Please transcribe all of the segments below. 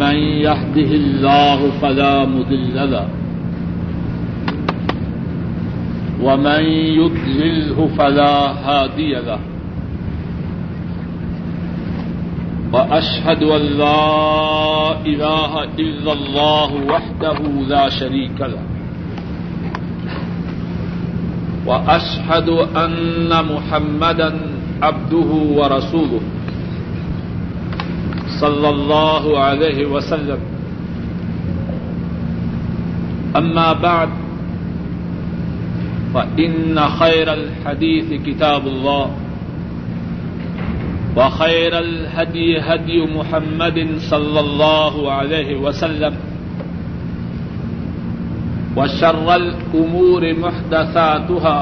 من يهده الله فلا مضل له ومن يضلله فلا هادي له وأشهد أن لا إله إلا الله وحده لا شريك له وأشهد أن محمدا عبده ورسوله صلى الله عليه وسلم. أما بعد، فإن خير الحديث كتاب الله وخير الهدي هدي محمد صلى الله عليه وسلم وشر الأمور محدثاتها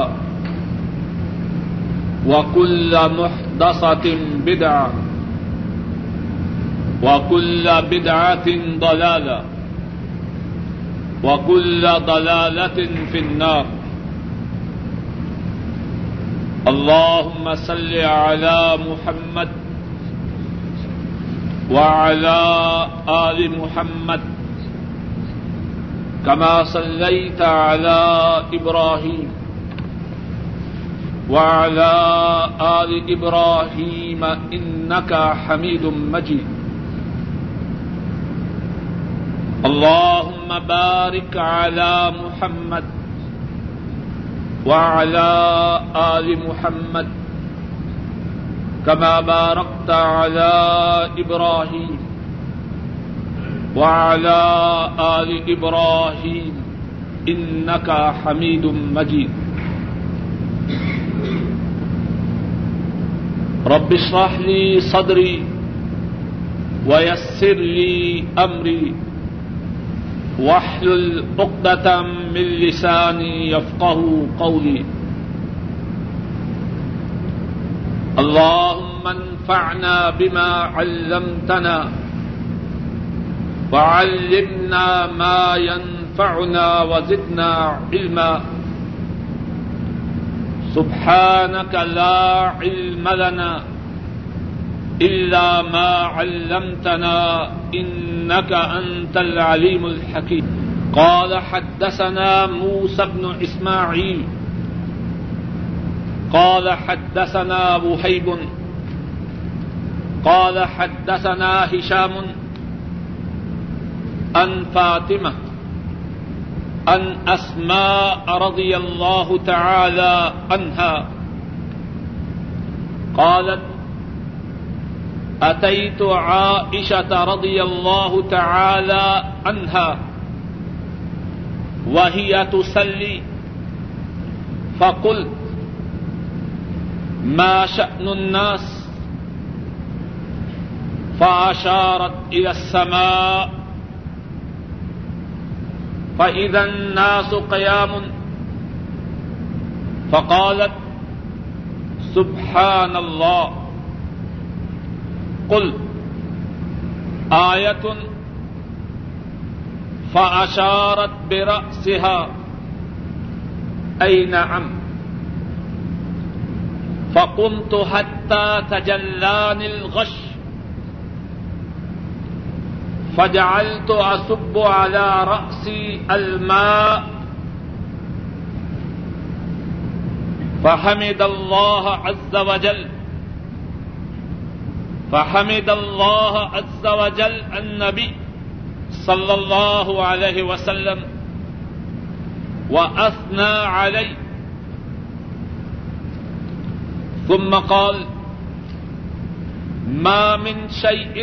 وكل محدثة بدعة وكل بدعة ضلالة وكل ضلالة في النار. اللهم صل على محمد وعلى آل محمد كما صليت على إبراهيم وعلى آل إبراهيم إنك حميد مجيد. اللهم بارك على محمد وعلى آل محمد كما باركت على إبراهيم وعلى آل إبراهيم إنك حميد مجيد. رب اشرح لي صدري ويسر لي أمري واحلل عقدة من لساني يفقهوا قولي. اللهم انفعنا بما علمتنا وعلمنا ما ينفعنا وزدنا علما. سبحانك لا علم لنا إلا ما علمتنا إنك أنت العليم الحكيم. قال حدثنا موسى بن إسماعيل قال حدثنا وهيب قال حدثنا هشام ان فاطمہ ان اسماء رضی اللہ تعالی عنہا قالت اتیت عائشہ رضی اللہ تعالی عنہا وہی تسلی فقلت ما شأن الناس فاشارت الى السماء فإذا الناس قيام فقالت سبحان الله. قل آية فأشارت برأسها أي نعم. فقمت حتى تجلاني الغش فجعلت أصب على رأسي الماء فحمد الله عز وجل النبي صلى الله عليه وسلم وأثنى عليه ثم قال ما من شيء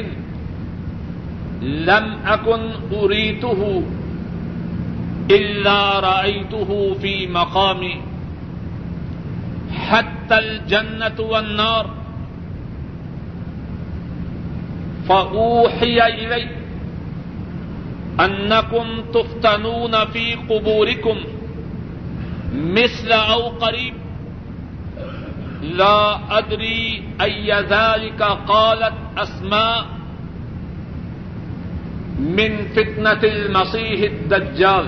لم أكن أريته إلا رأيته في مقامي حتى الجنة والنار. فَأُوحِيَ إِلَيَّ أَنَّكُمْ تُفْتَنُونَ فِي قُبُورِكُمْ مِثْلَ أَوْ قَرِيبٍ لَا أَدْرِي أَيَّ ذَلِكَ قَالَتْ أَسْمَاءُ مِنْ فِتْنَةِ الْمَسِيحِ الدَّجَّالِ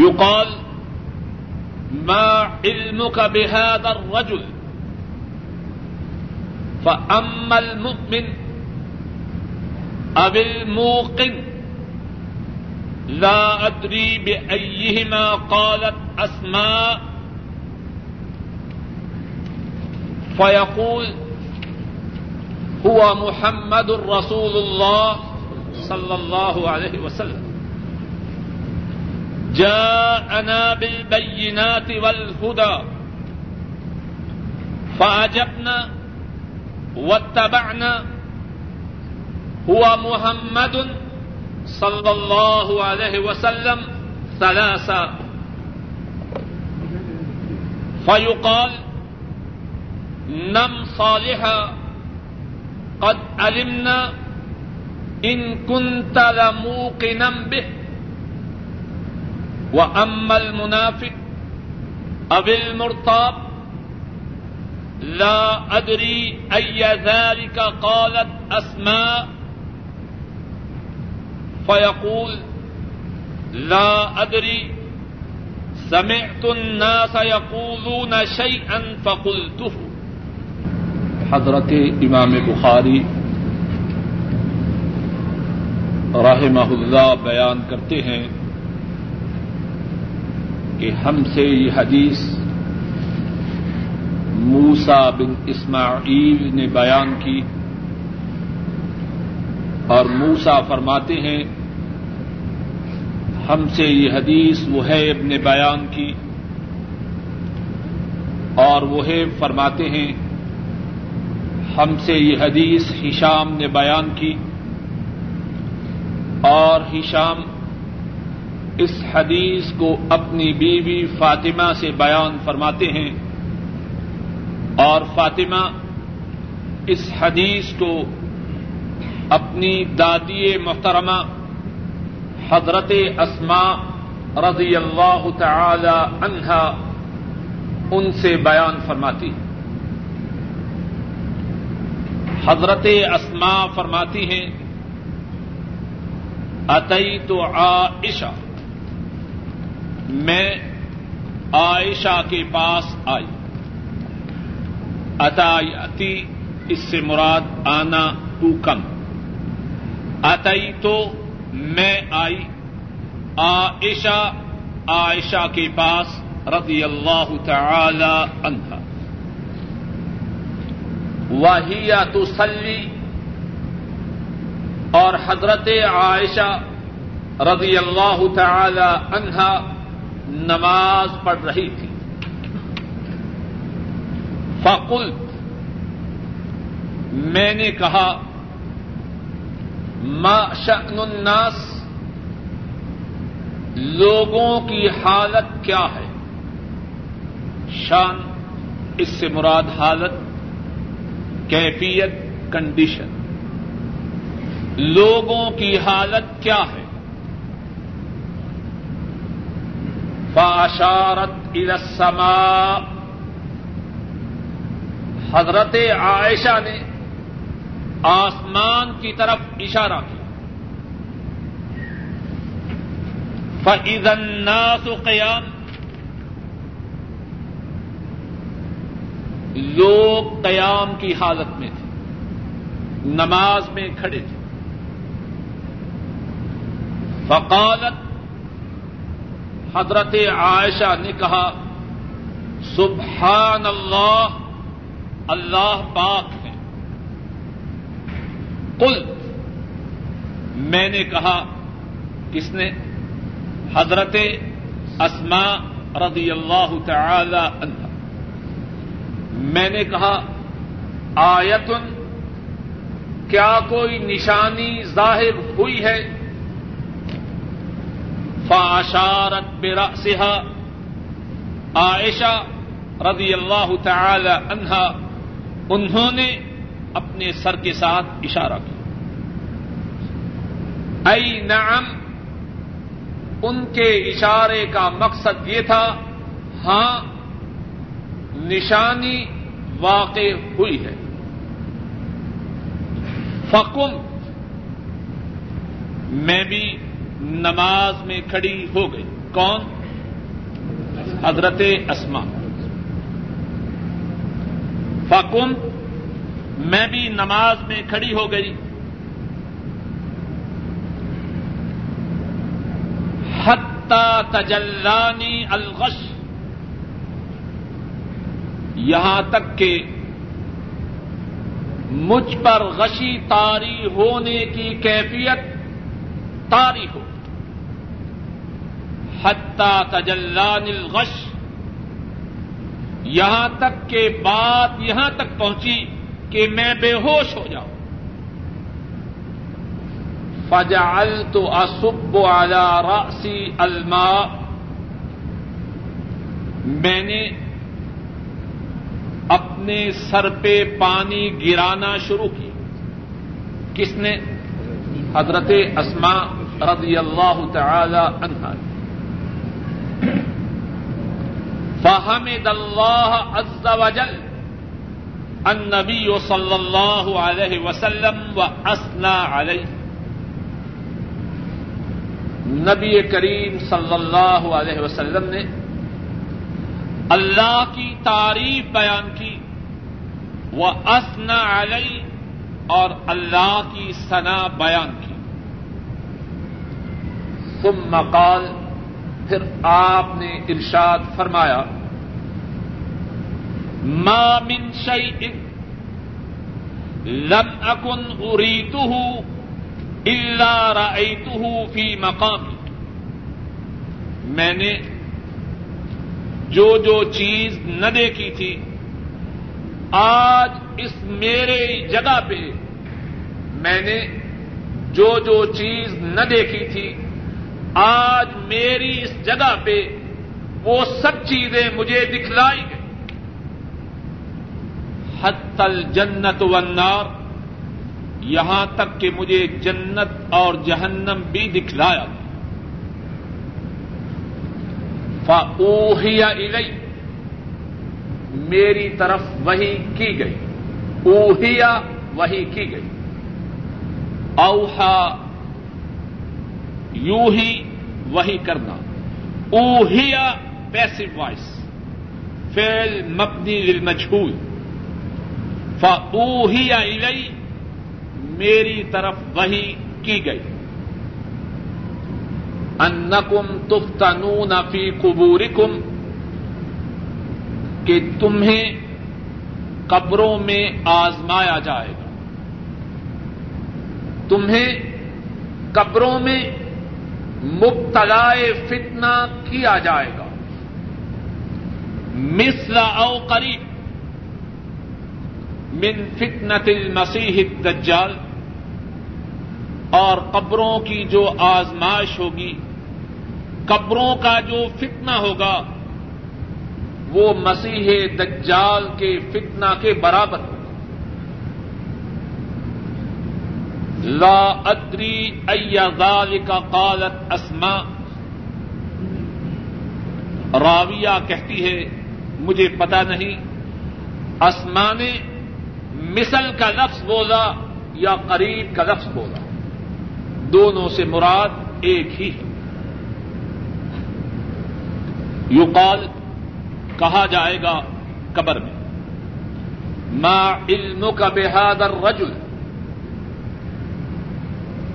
يُقَالُ مَا عِلْمُكَ بِهَذَا الرَّجُلِ فَأَمَّا الْمُؤْمِنُ أَوِ الْمُوقِنُ لا أدري بأيهما قالت أسماء فيقول هو محمد رسول الله صلى الله عليه وسلم جاءنا بالبينات والهدى فأعجبنا واتبعنا هو محمد صلی اللہ علیہ وسلم ثلاثا فیقال نم صالحا قد علمنا ان كنت لموقنا به واما المنافق او المرتاب لا ادري اي ذلك قالت اسماء فيقول لا أدري سمعت الناس يقولون شيئا فقلته حضرت امام بخاری رحمہ اللہ بیان کرتے ہیں کہ ہم سے یہ حدیث موسیٰ بن اسماعیل نے بیان کی اور موسیٰ فرماتے ہیں ہم سے یہ حدیث وہیب نے بیان کی اور وہیب فرماتے ہیں ہم سے یہ حدیث ہشام نے بیان کی اور ہشام اس حدیث کو اپنی بیوی فاطمہ سے بیان فرماتے ہیں اور فاطمہ اس حدیث کو اپنی دادی محترمہ حضرت اسماء رضی اللہ تعالی عنہا ان سے بیان فرماتی حضرت اسماء فرماتی ہیں اتیت عائشہ میں عائشہ کے پاس آئی اتیاتی اس سے مراد آنا تو کم آتائی تو میں آئی عائشہ عائشہ کے پاس رضی اللہ تعالی عنہا وہی تصلی اور حضرت عائشہ رضی اللہ تعالی عنہا نماز پڑھ رہی تھی فقلت میں نے کہا ما شأن الناس لوگوں کی حالت کیا ہے شان اس سے مراد حالت کیفیت کنڈیشن لوگوں کی حالت کیا ہے فاشارت الی السماء حضرت عائشہ نے آسمان کی طرف اشارہ کیا فَإِذَا النَّاسُ قِيَامٌ لوگ قیام کی حالت میں تھے نماز میں کھڑے تھے فقالت حضرت عائشہ نے کہا سبحان اللہ اللہ پاک قلت میں نے کہا کس نے حضرت اسماء رضی اللہ تعالی عنہا میں نے کہا آیتن کیا کوئی نشانی ظاہر ہوئی ہے فاشارت برأسها عائشہ رضی اللہ تعالی عنہا انہوں نے اپنے سر کے ساتھ اشارہ کیا. اے نعم، ان کے اشارے کا مقصد یہ تھا ہاں نشانی واقع ہوئی ہے. فقم، میں بھی نماز میں کھڑی ہو گئی. کون؟ حضرت اسماء. فقم، میں بھی نماز میں کھڑی ہو گئی. حتی تجلانی الغش، یہاں تک کہ مجھ پر غشی طاری ہونے کی کیفیت طاری ہو. حتی تجلانی الغش، یہاں تک کہ بات یہاں تک پہنچی کہ میں بے ہوش ہو جاؤں. فجعلت اصب على رأسی الماء، میں نے اپنے سر پہ پانی گرانا شروع کی. کس نے؟ حضرت اسماء رضی اللہ تعالی عنہا. فحمد اللہ عز وجل النبی صلی اللہ علیہ وسلم واثنى علیہ. نبی کریم صلی اللہ علیہ وسلم نے اللہ کی تعریف بیان کی، واثنى علیہ، اور اللہ کی ثنا بیان کی. ثم قال، پھر آپ نے ارشاد فرمایا، ما من شيء لم اكن اريده الا رايته في مقامي، میں نے جو جو چیز نہ دیکھی تھی آج اس میرے جگہ پہ میں نے جو جو چیز نہ دیکھی تھی آج میری اس جگہ پہ وہ سب چیزیں مجھے دکھلائی گئی. حتی الجنت والنار، یہاں تک کہ مجھے جنت اور جہنم بھی دکھلایا. فأوحی الی، میری طرف وحی کی گئی. اوحی، وحی کی گئی. اوحا، یوحی، وحی کرنا. اوحی پیسو وائس، فعل مبنی للمجہول. فأوحی الی، میری طرف وحی کی گئی. انکم تفتنون فی قبورکم، کہ تمہیں قبروں میں آزمایا جائے گا. تمہیں قبروں میں مبتلا فتنہ کیا جائے گا. مثل او قریب من فتنۃ المسیح الدجال، اور قبروں کی جو آزمائش ہوگی، قبروں کا جو فتنہ ہوگا، وہ مسیح دجال کے فتنہ کے برابر ہوگا. لا ادری ای ذالک قالت اسماء، راویہ کہتی ہے مجھے پتہ نہیں اسماء نے مثل کا لفظ بولا یا قریب کا لفظ بولا، دونوں سے مراد ایک ہی ہے. یقال، کہا جائے گا قبر میں، ما علمک بہذا الرجل،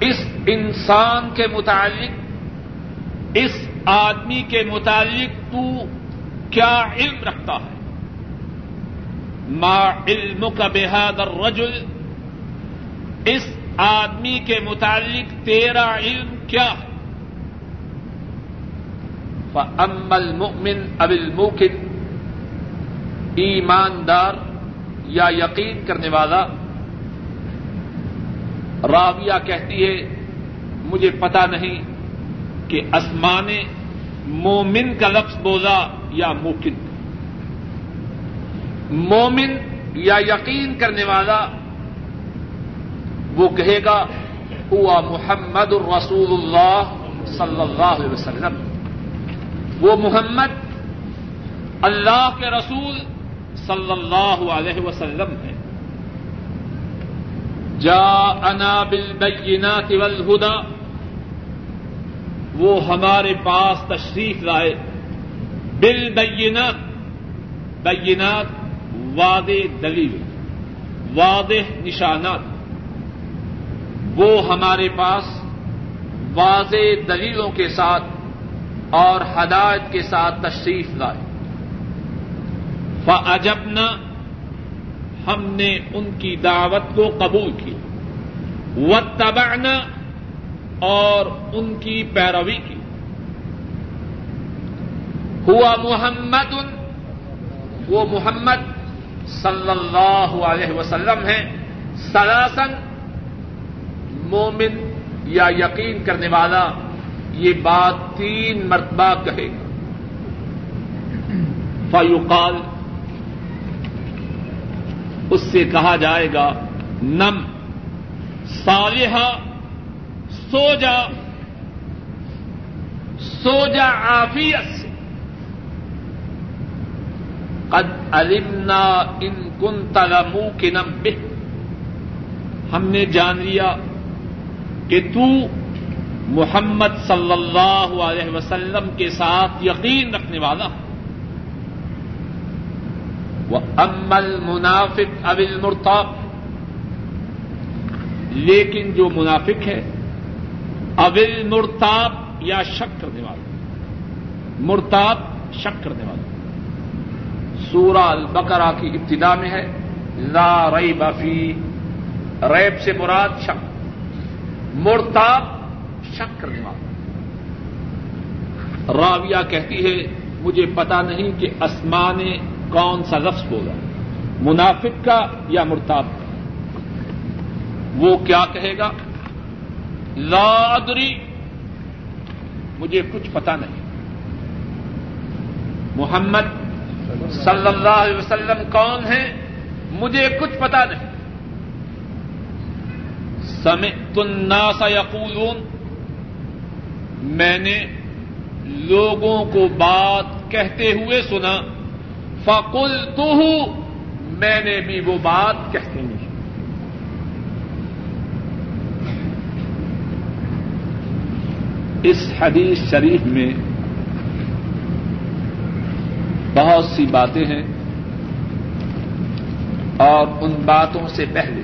اس انسان کے متعلق، اس آدمی کے متعلق تو کیا علم رکھتا ہے. ما علمک بہذا الرجل، اس آدمی کے متعلق تیرا علم کیا ہے. فأما المؤمن أو الموقن، ایماندار یا یقین کرنے والا. راویہ کہتی ہے مجھے پتہ نہیں کہ اسماء نے مومن کا لفظ بولا یا موقن. مومن یا یقین کرنے والا وہ کہے گا ہوا محمد الرسول اللہ صلی اللہ علیہ وسلم، وہ محمد اللہ کے رسول صلی اللہ علیہ وسلم ہے. جاءنا بالبینات والہدی، وہ ہمارے پاس تشریف لائے بالبینات، بینات واضح دلیل، واضح نشانات، وہ ہمارے پاس واضح دلیلوں کے ساتھ اور ہدایت کے ساتھ تشریف لائے. فَعَجَبْنَا، ہم نے ان کی دعوت کو قبول کی، وَاتَّبَعْنَا، اور ان کی پیروی کی. ہُوَ مُحَمَّدٌ، وہ محمد صلی اللہ علیہ وسلم ہیں. سلاسن، مومن یا یقین کرنے والا یہ بات 3 مرتبہ کہے گا. فَيُقَال، اس سے کہا جائے گا نم صالحہ، سو جا، سو جا عافیت سے. قد علمنا ان كنت لموقنا به، ہم نے جان لیا کہ تو محمد صلی اللہ علیہ وسلم کے ساتھ یقین رکھنے والا. وَأَمَّا الْمُنَافِقُ أَوِ الْمُرْتَابُ، لیکن جو منافق ہے، أَوِ الْمُرْتَابُ، یا شک کرنے والا، مرتاب شک کرنے والا. سورہ البقرہ کی ابتدا میں ہے لا ریب فیہ، ریب سے مراد شک، مرتاب شک کرنے والا. راویہ کہتی ہے مجھے پتا نہیں کہ اسماء نے کون سا لفظ بولا، منافق کا یا مرتاب کا. وہ کیا کہے گا؟ لا ادری، مجھے کچھ پتا نہیں. محمد صلی اللہ علیہ وسلم کون ہیں، مجھے کچھ پتا نہیں. سمعت الناس یقولون، میں نے لوگوں کو بات کہتے ہوئے سنا. فَقُلْتُهُ، میں نے بھی وہ بات کہتے ہیں. اس حدیث شریف میں بہت سی باتیں ہیں، اور ان باتوں سے پہلے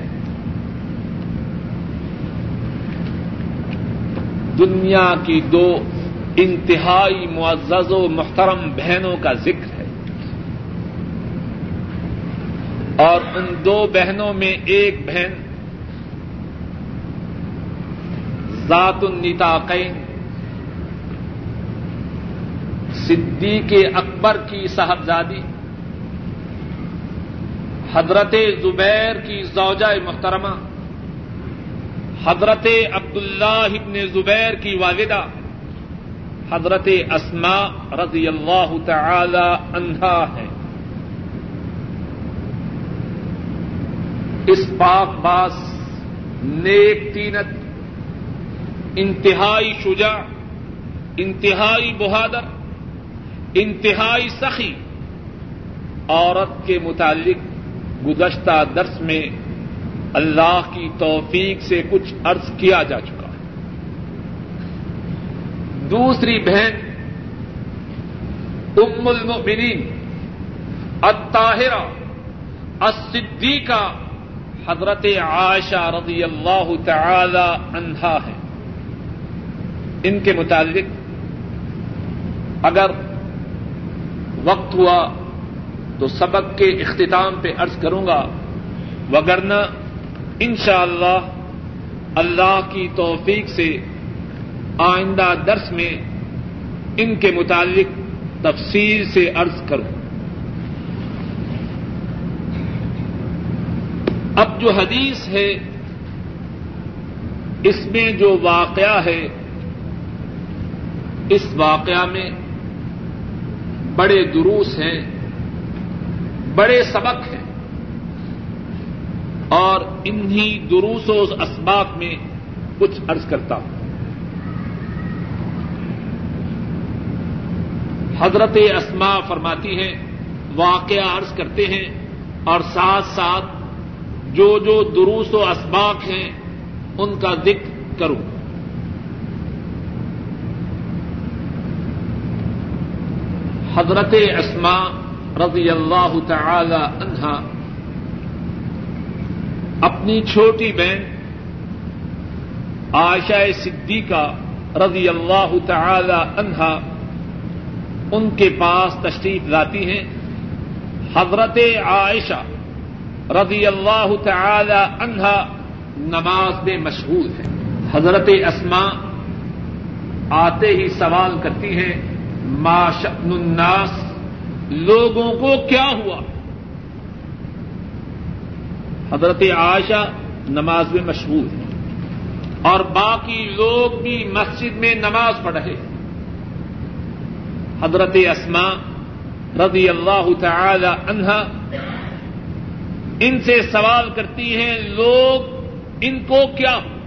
دنیا کی 2 انتہائی معزز و محترم بہنوں کا ذکر ہے، اور ان 2 بہنوں میں ایک بہن ذات النطاقین صدیق اکبر کی صاحبزادی حضرت زبیر کی زوجہ محترمہ، حضرت عبداللہ ابن زبیر کی والدہ حضرت اسماء رضی اللہ تعالی عنہا ہے. اس پاک باز، نیک طینت، انتہائی شجاع، انتہائی بہادر، انتہائی سخی عورت کے متعلق گزشتہ درس میں اللہ کی توفیق سے کچھ عرض کیا جا چکا ہے. دوسری بہن ام المؤمنین الطاہرہ الصدیقہ حضرت عائشہ رضی اللہ تعالی عنہا ہے. ان کے متعلق اگر وقت ہوا تو سبق کے اختتام پہ عرض کروں گا، وگرنہ انشاءاللہ اللہ کی توفیق سے آئندہ درس میں ان کے متعلق تفصیل سے عرض کروں. اب جو حدیث ہے اس میں جو واقعہ ہے، اس واقعہ میں بڑے دروس ہیں، بڑے سبق ہیں. اور انہی دروس و اسباق میں کچھ عرض کرتا ہوں. حضرت اسماء فرماتی ہیں واقعہ عرض کرتے ہیں اور ساتھ ساتھ جو جو دروس و اسباق ہیں ان کا ذکر کروں. حضرت اسماء رضی اللہ تعالی عنہا اپنی چھوٹی بہن عائشہ صدیقہ رضی اللہ تعالی عنہا ان کے پاس تشریف لاتی ہیں. حضرت عائشہ رضی اللہ تعالی عنہا نماز میں مشغول ہیں. حضرت اسماء آتے ہی سوال کرتی ہیں ما شأن الناس, لوگوں کو کیا ہوا؟ حضرت عائشہ نماز میں مشغول ہیں اور باقی لوگ بھی مسجد میں نماز پڑھ رہے. حضرت اسماء رضی اللہ تعالی عنہا ان سے سوال کرتی ہیں لوگ ان کو کیا ہوا؟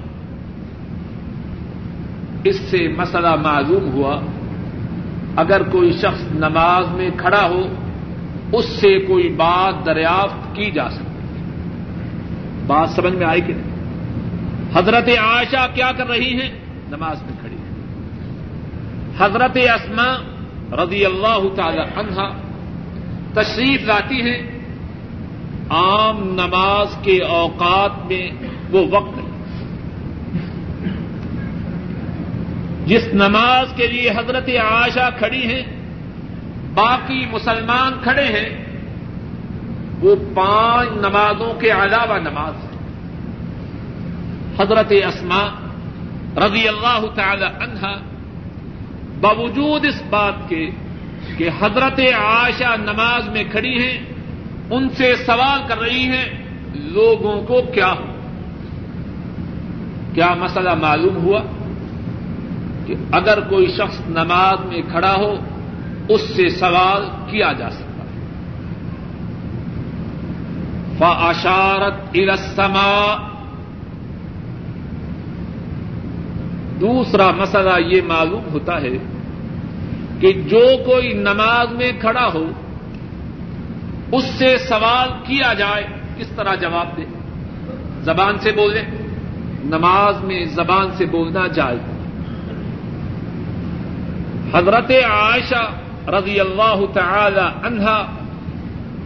اس سے مسئلہ معلوم ہوا اگر کوئی شخص نماز میں کھڑا ہو اس سے کوئی بات دریافت کی جا سکتی ہے. بات سمجھ میں آئی کہ نہیں؟ حضرت عائشہ کیا کر رہی ہیں؟ نماز میں کھڑی ہیں. حضرت اسماء رضی اللہ تعالی عنہا تشریف لاتی ہیں. عام نماز کے اوقات میں وہ وقت ہے جس نماز کے لیے حضرت عائشہ کھڑی ہیں, باقی مسلمان کھڑے ہیں, وہ 5 نمازوں کے علاوہ نماز ہے. حضرت اسماء رضی اللہ تعالی عنہا باوجود اس بات کے کہ حضرت عائشہ نماز میں کھڑی ہیں ان سے سوال کر رہی ہیں لوگوں کو کیا ہو. کیا مسئلہ معلوم ہوا کہ اگر کوئی شخص نماز میں کھڑا ہو اس سے سوال کیا جا سکتا ہے. فَأَشَارَتْ إِلَى السَّمَاءِ. دوسرا مسئلہ یہ معلوم ہوتا ہے کہ جو کوئی نماز میں کھڑا ہو اس سے سوال کیا جائے کس طرح جواب دے؟ زبان سے بولے, نماز میں زبان سے بولنا جائز. حضرت عائشہ رضی اللہ تعالی عنہا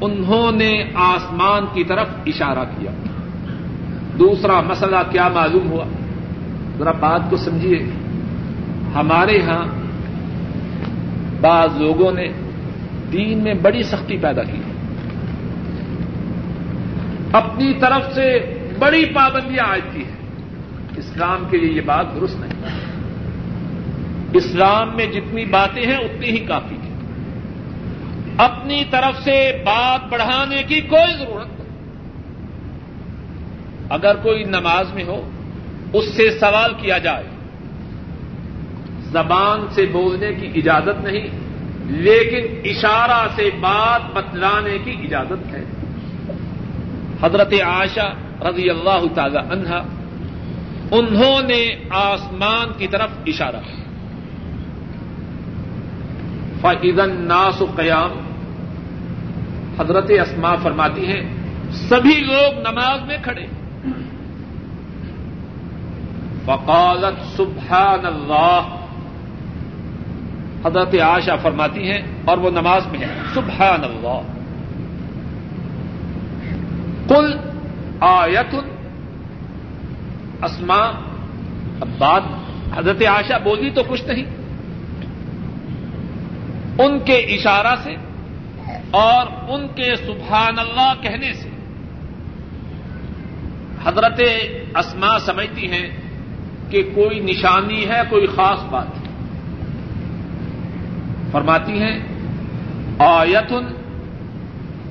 انہوں نے آسمان کی طرف اشارہ کیا. دوسرا مسئلہ کیا معلوم ہوا؟ ذرا بات کو سمجھیے. ہمارے ہاں بعض لوگوں نے دین میں بڑی سختی پیدا کی, اپنی طرف سے بڑی پابندیاں عائد کی ہیں. اسلام کے لیے یہ بات درست نہیں ہے. اسلام میں جتنی باتیں ہیں اتنی ہی کافی ہیں. اپنی طرف سے بات بڑھانے کی کوئی ضرورت نہیں. اگر کوئی نماز میں ہو اس سے سوال کیا جائے. زبان سے بولنے کی اجازت نہیں لیکن اشارہ سے بات بتلانے کی اجازت ہے. حضرت عائشہ رضی اللہ تعالی عنہا انہوں نے آسمان کی طرف اشارہ کیا. فَإِذَا النَّاسُ قِيَامٌ. حضرت اسماء فرماتی ہیں سبھی لوگ نماز میں کھڑے. فَقَالَتْ سُبْحَانَ اللَّهِ. حضرت عائشہ فرماتی ہیں اور وہ نماز میں ہیں سبحان اللہ. قُلْ آیَةٌ. اسماء اب بات حضرت عائشہ بولی تو کچھ نہیں, ان کے اشارہ سے اور ان کے سبحان اللہ کہنے سے حضرت اسماء سمجھتی ہیں کہ کوئی نشانی ہے, کوئی خاص بات ہے. فرماتی ہیں آیتن,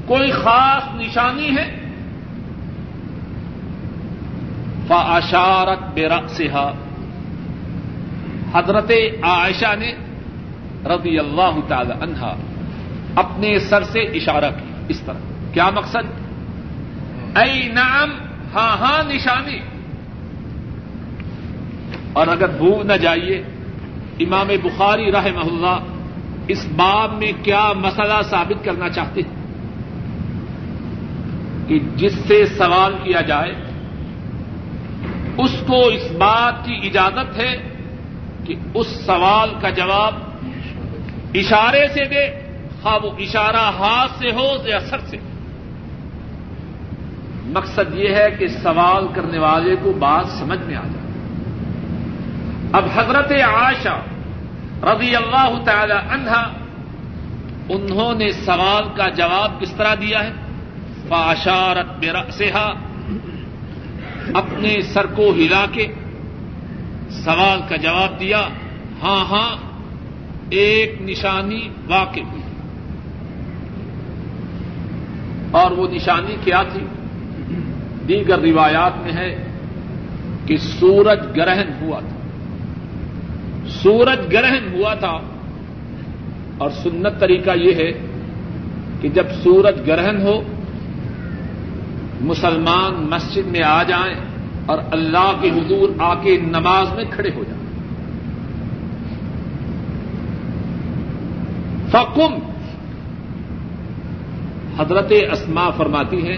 کوئی خاص نشانی ہے. فاشارت برأسها. حضرت عائشہ نے رضی اللہ تعالی عنہا اپنے سر سے اشارہ کیا اس طرح. کیا مقصد؟ اے نعم ہاں ہاں نشانی. اور اگر بھول نہ جائیے امام بخاری رحمہ اللہ اس باب میں کیا مسئلہ ثابت کرنا چاہتے ہیں کہ جس سے سوال کیا جائے اس کو اس بات کی اجازت ہے کہ اس سوال کا جواب اشارے سے دے، خواہ وہ اشارہ ہاتھ سے ہو یا سر سے. مقصد یہ ہے کہ سوال کرنے والے کو بات سمجھ میں آ جائے. اب حضرت عائشہ رضی اللہ تعالی عنہا، انہوں نے سوال کا جواب کس طرح دیا ہے؟ فاشارت برأسها، اپنے سر کو ہلا کے سوال کا جواب دیا، ہاں ہاں ایک نشانی واقع ہوئی. اور وہ نشانی کیا تھی؟ دیگر روایات میں ہے کہ سورج گرہن ہوا تھا. سورج گرہن ہوا تھا، اور سنت طریقہ یہ ہے کہ جب سورج گرہن ہو مسلمان مسجد میں آ جائیں اور اللہ کے حضور آ کے نماز میں کھڑے ہو جائیں. فقم، حضرت اسماء فرماتی ہیں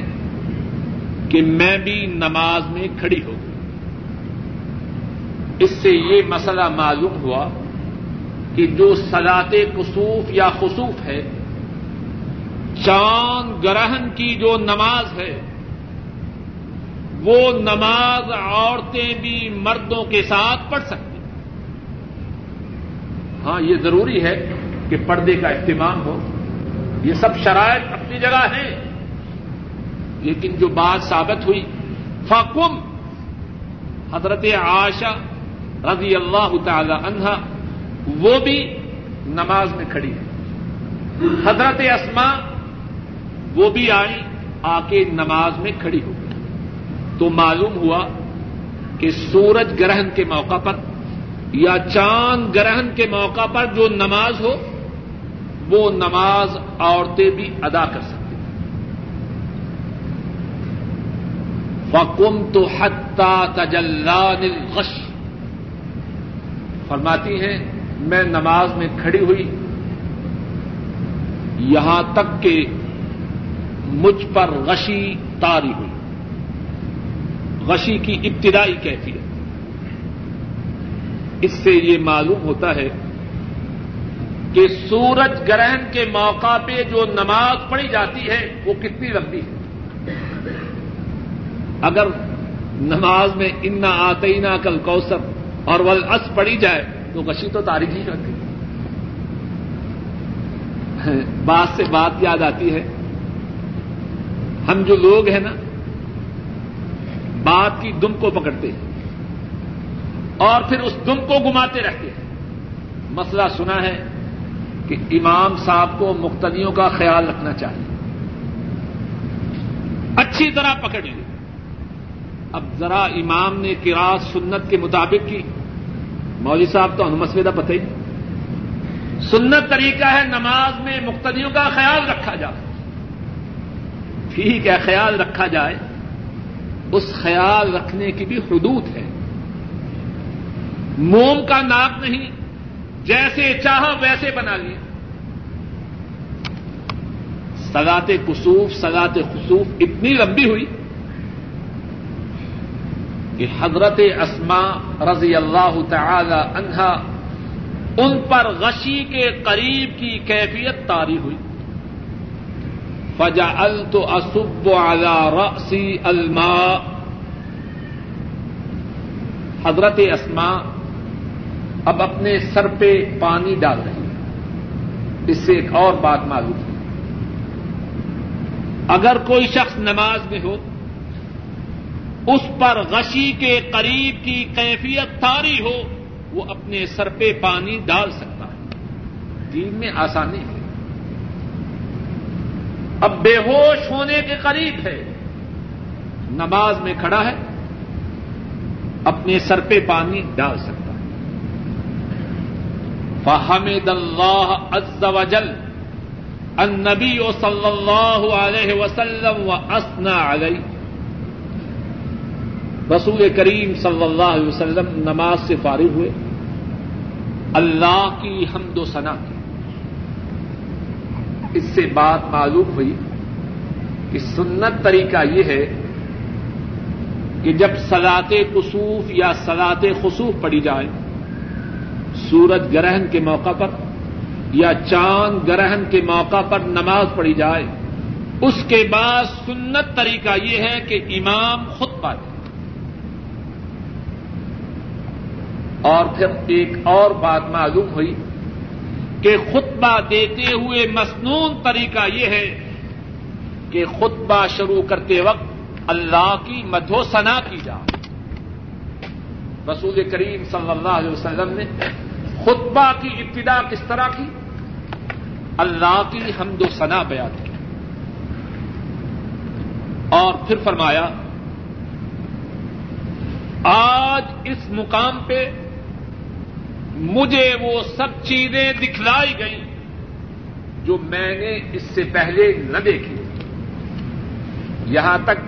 کہ میں بھی نماز میں کھڑی ہو گئی. اس سے یہ مسئلہ معلوم ہوا کہ جو صلاۃ کسوف یا خسوف ہے، چاند گرہن کی جو نماز ہے، وہ نماز عورتیں بھی مردوں کے ساتھ پڑھ سکتی ہیں. ہاں یہ ضروری ہے کہ پردے کا اہتمام ہو، یہ سب شرائط اپنی جگہ ہیں، لیکن جو بات ثابت ہوئی فاقم، حضرت عائشہ رضی اللہ تعالی عنہا وہ بھی نماز میں کھڑی ہے. حضرت اسماء وہ بھی آئی، آ کے نماز میں کھڑی ہو. تو معلوم ہوا کہ سورج گرہن کے موقع پر یا چاند گرہن کے موقع پر جو نماز ہو وہ نماز عورتیں بھی ادا کر سکتی ہیں. فَقُمْتُ حَتَّى تَجَلَّانِ الْغَشْيُ، فرماتی ہیں میں نماز میں کھڑی ہوئی یہاں تک کہ مجھ پر غشی طاری ہوئی. غشی کی ابتدائی کیفیت. اس سے یہ معلوم ہوتا ہے کہ سورج گرہن کے موقع پہ جو نماز پڑھی جاتی ہے وہ کتنی لمبی ہے. اگر نماز میں انا آتینا کل کوثر اور والعصر پڑھی جائے تو غشی تو طاری ہی رکھتی ہے. بات سے بات یاد آتی ہے، ہم جو لوگ ہیں نا بات کی دم کو پکڑتے ہیں اور پھر اس دم کو گھماتے رہتے ہیں. مسئلہ سنا ہے کہ امام صاحب کو مقتدیوں کا خیال رکھنا چاہیے، اچھی طرح پکڑ لیں. اب ذرا امام نے قراءت سنت کے مطابق کی، مولوی صاحب تو مسئلہ پتہ ہی. سنت طریقہ ہے نماز میں مقتدیوں کا خیال رکھا جائے. ٹھیک ہے، خیال رکھا جائے، اس خیال رکھنے کی بھی حدود ہے. موم کا ناک نہیں، جیسے چاہا ویسے بنا لیا. صلاۃ کسوف صلاۃ خسوف اتنی لمبی ہوئی کہ حضرت اسماء رضی اللہ تعالی عنہا ان پر غشی کے قریب کی کیفیت طاری ہوئی. فجعلت اصب على رأسي الماء، حضرت اسماء اب اپنے سر پہ پانی ڈال رہی ہے. اس سے ایک اور بات معلوم ہے، اگر کوئی شخص نماز میں ہو اس پر غشی کے قریب کی کیفیت طاری ہو وہ اپنے سر پہ پانی ڈال سکتا ہے. دین میں آسانی ہے. اب بے ہوش ہونے کے قریب ہے، نماز میں کھڑا ہے، اپنے سر پہ پانی ڈال سکتا ہے. فحمد اللہ عز وجل النبی صلی اللہ علیہ وسلم واثنى علیہ. رسول کریم صلی اللہ علیہ وسلم نماز سے فارغ ہوئے، اللہ کی حمد و ثنا کی۔ اس سے بات معلوم ہوئی کہ سنت طریقہ یہ ہے کہ جب صلاۃ کسوف یا صلاۃ خسوف پڑھی جائے، سورج گرہن کے موقع پر یا چاند گرہن کے موقع پر نماز پڑھی جائے، اس کے بعد سنت طریقہ یہ ہے کہ امام خطبہ دے۔ اور پھر ایک اور بات معلوم ہوئی کہ خطبہ دیتے ہوئے مسنون طریقہ یہ ہے کہ خطبہ شروع کرتے وقت اللہ کی مدح و ثنا کی جائے۔ رسول کریم صلی اللہ علیہ وسلم نے خطبہ کی ابتدا کس طرح کی؟ اللہ کی حمد و ثنا بیان کی، اور پھر فرمایا آج اس مقام پہ مجھے وہ سب چیزیں دکھلائی گئیں جو میں نے اس سے پہلے نہ دیکھی، یہاں تک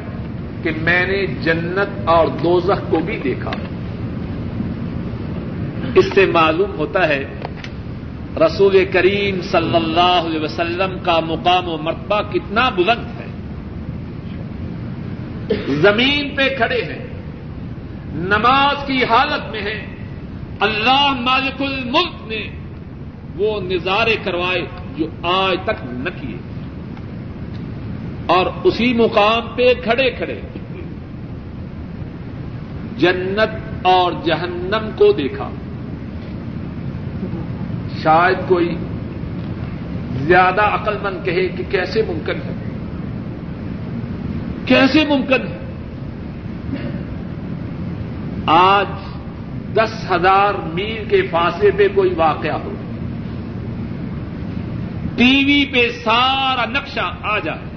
کہ میں نے جنت اور دوزخ کو بھی دیکھا۔ اس سے معلوم ہوتا ہے رسول کریم صلی اللہ علیہ وسلم کا مقام و مرتبہ کتنا بلند ہے۔ زمین پہ کھڑے ہیں، نماز کی حالت میں ہیں، اللہ مالک الملک نے وہ نظارے کروائے جو آج تک نہ کیے، اور اسی مقام پہ کھڑے کھڑے جنت اور جہنم کو دیکھا۔ شاید کوئی زیادہ عقل مند کہے کہ کیسے ممکن ہے، کیسے ممکن ہے؟ آج 10,000 میل کے فاصلے پہ کوئی واقعہ ہو، ٹی وی پہ سارا نقشہ آ جائے،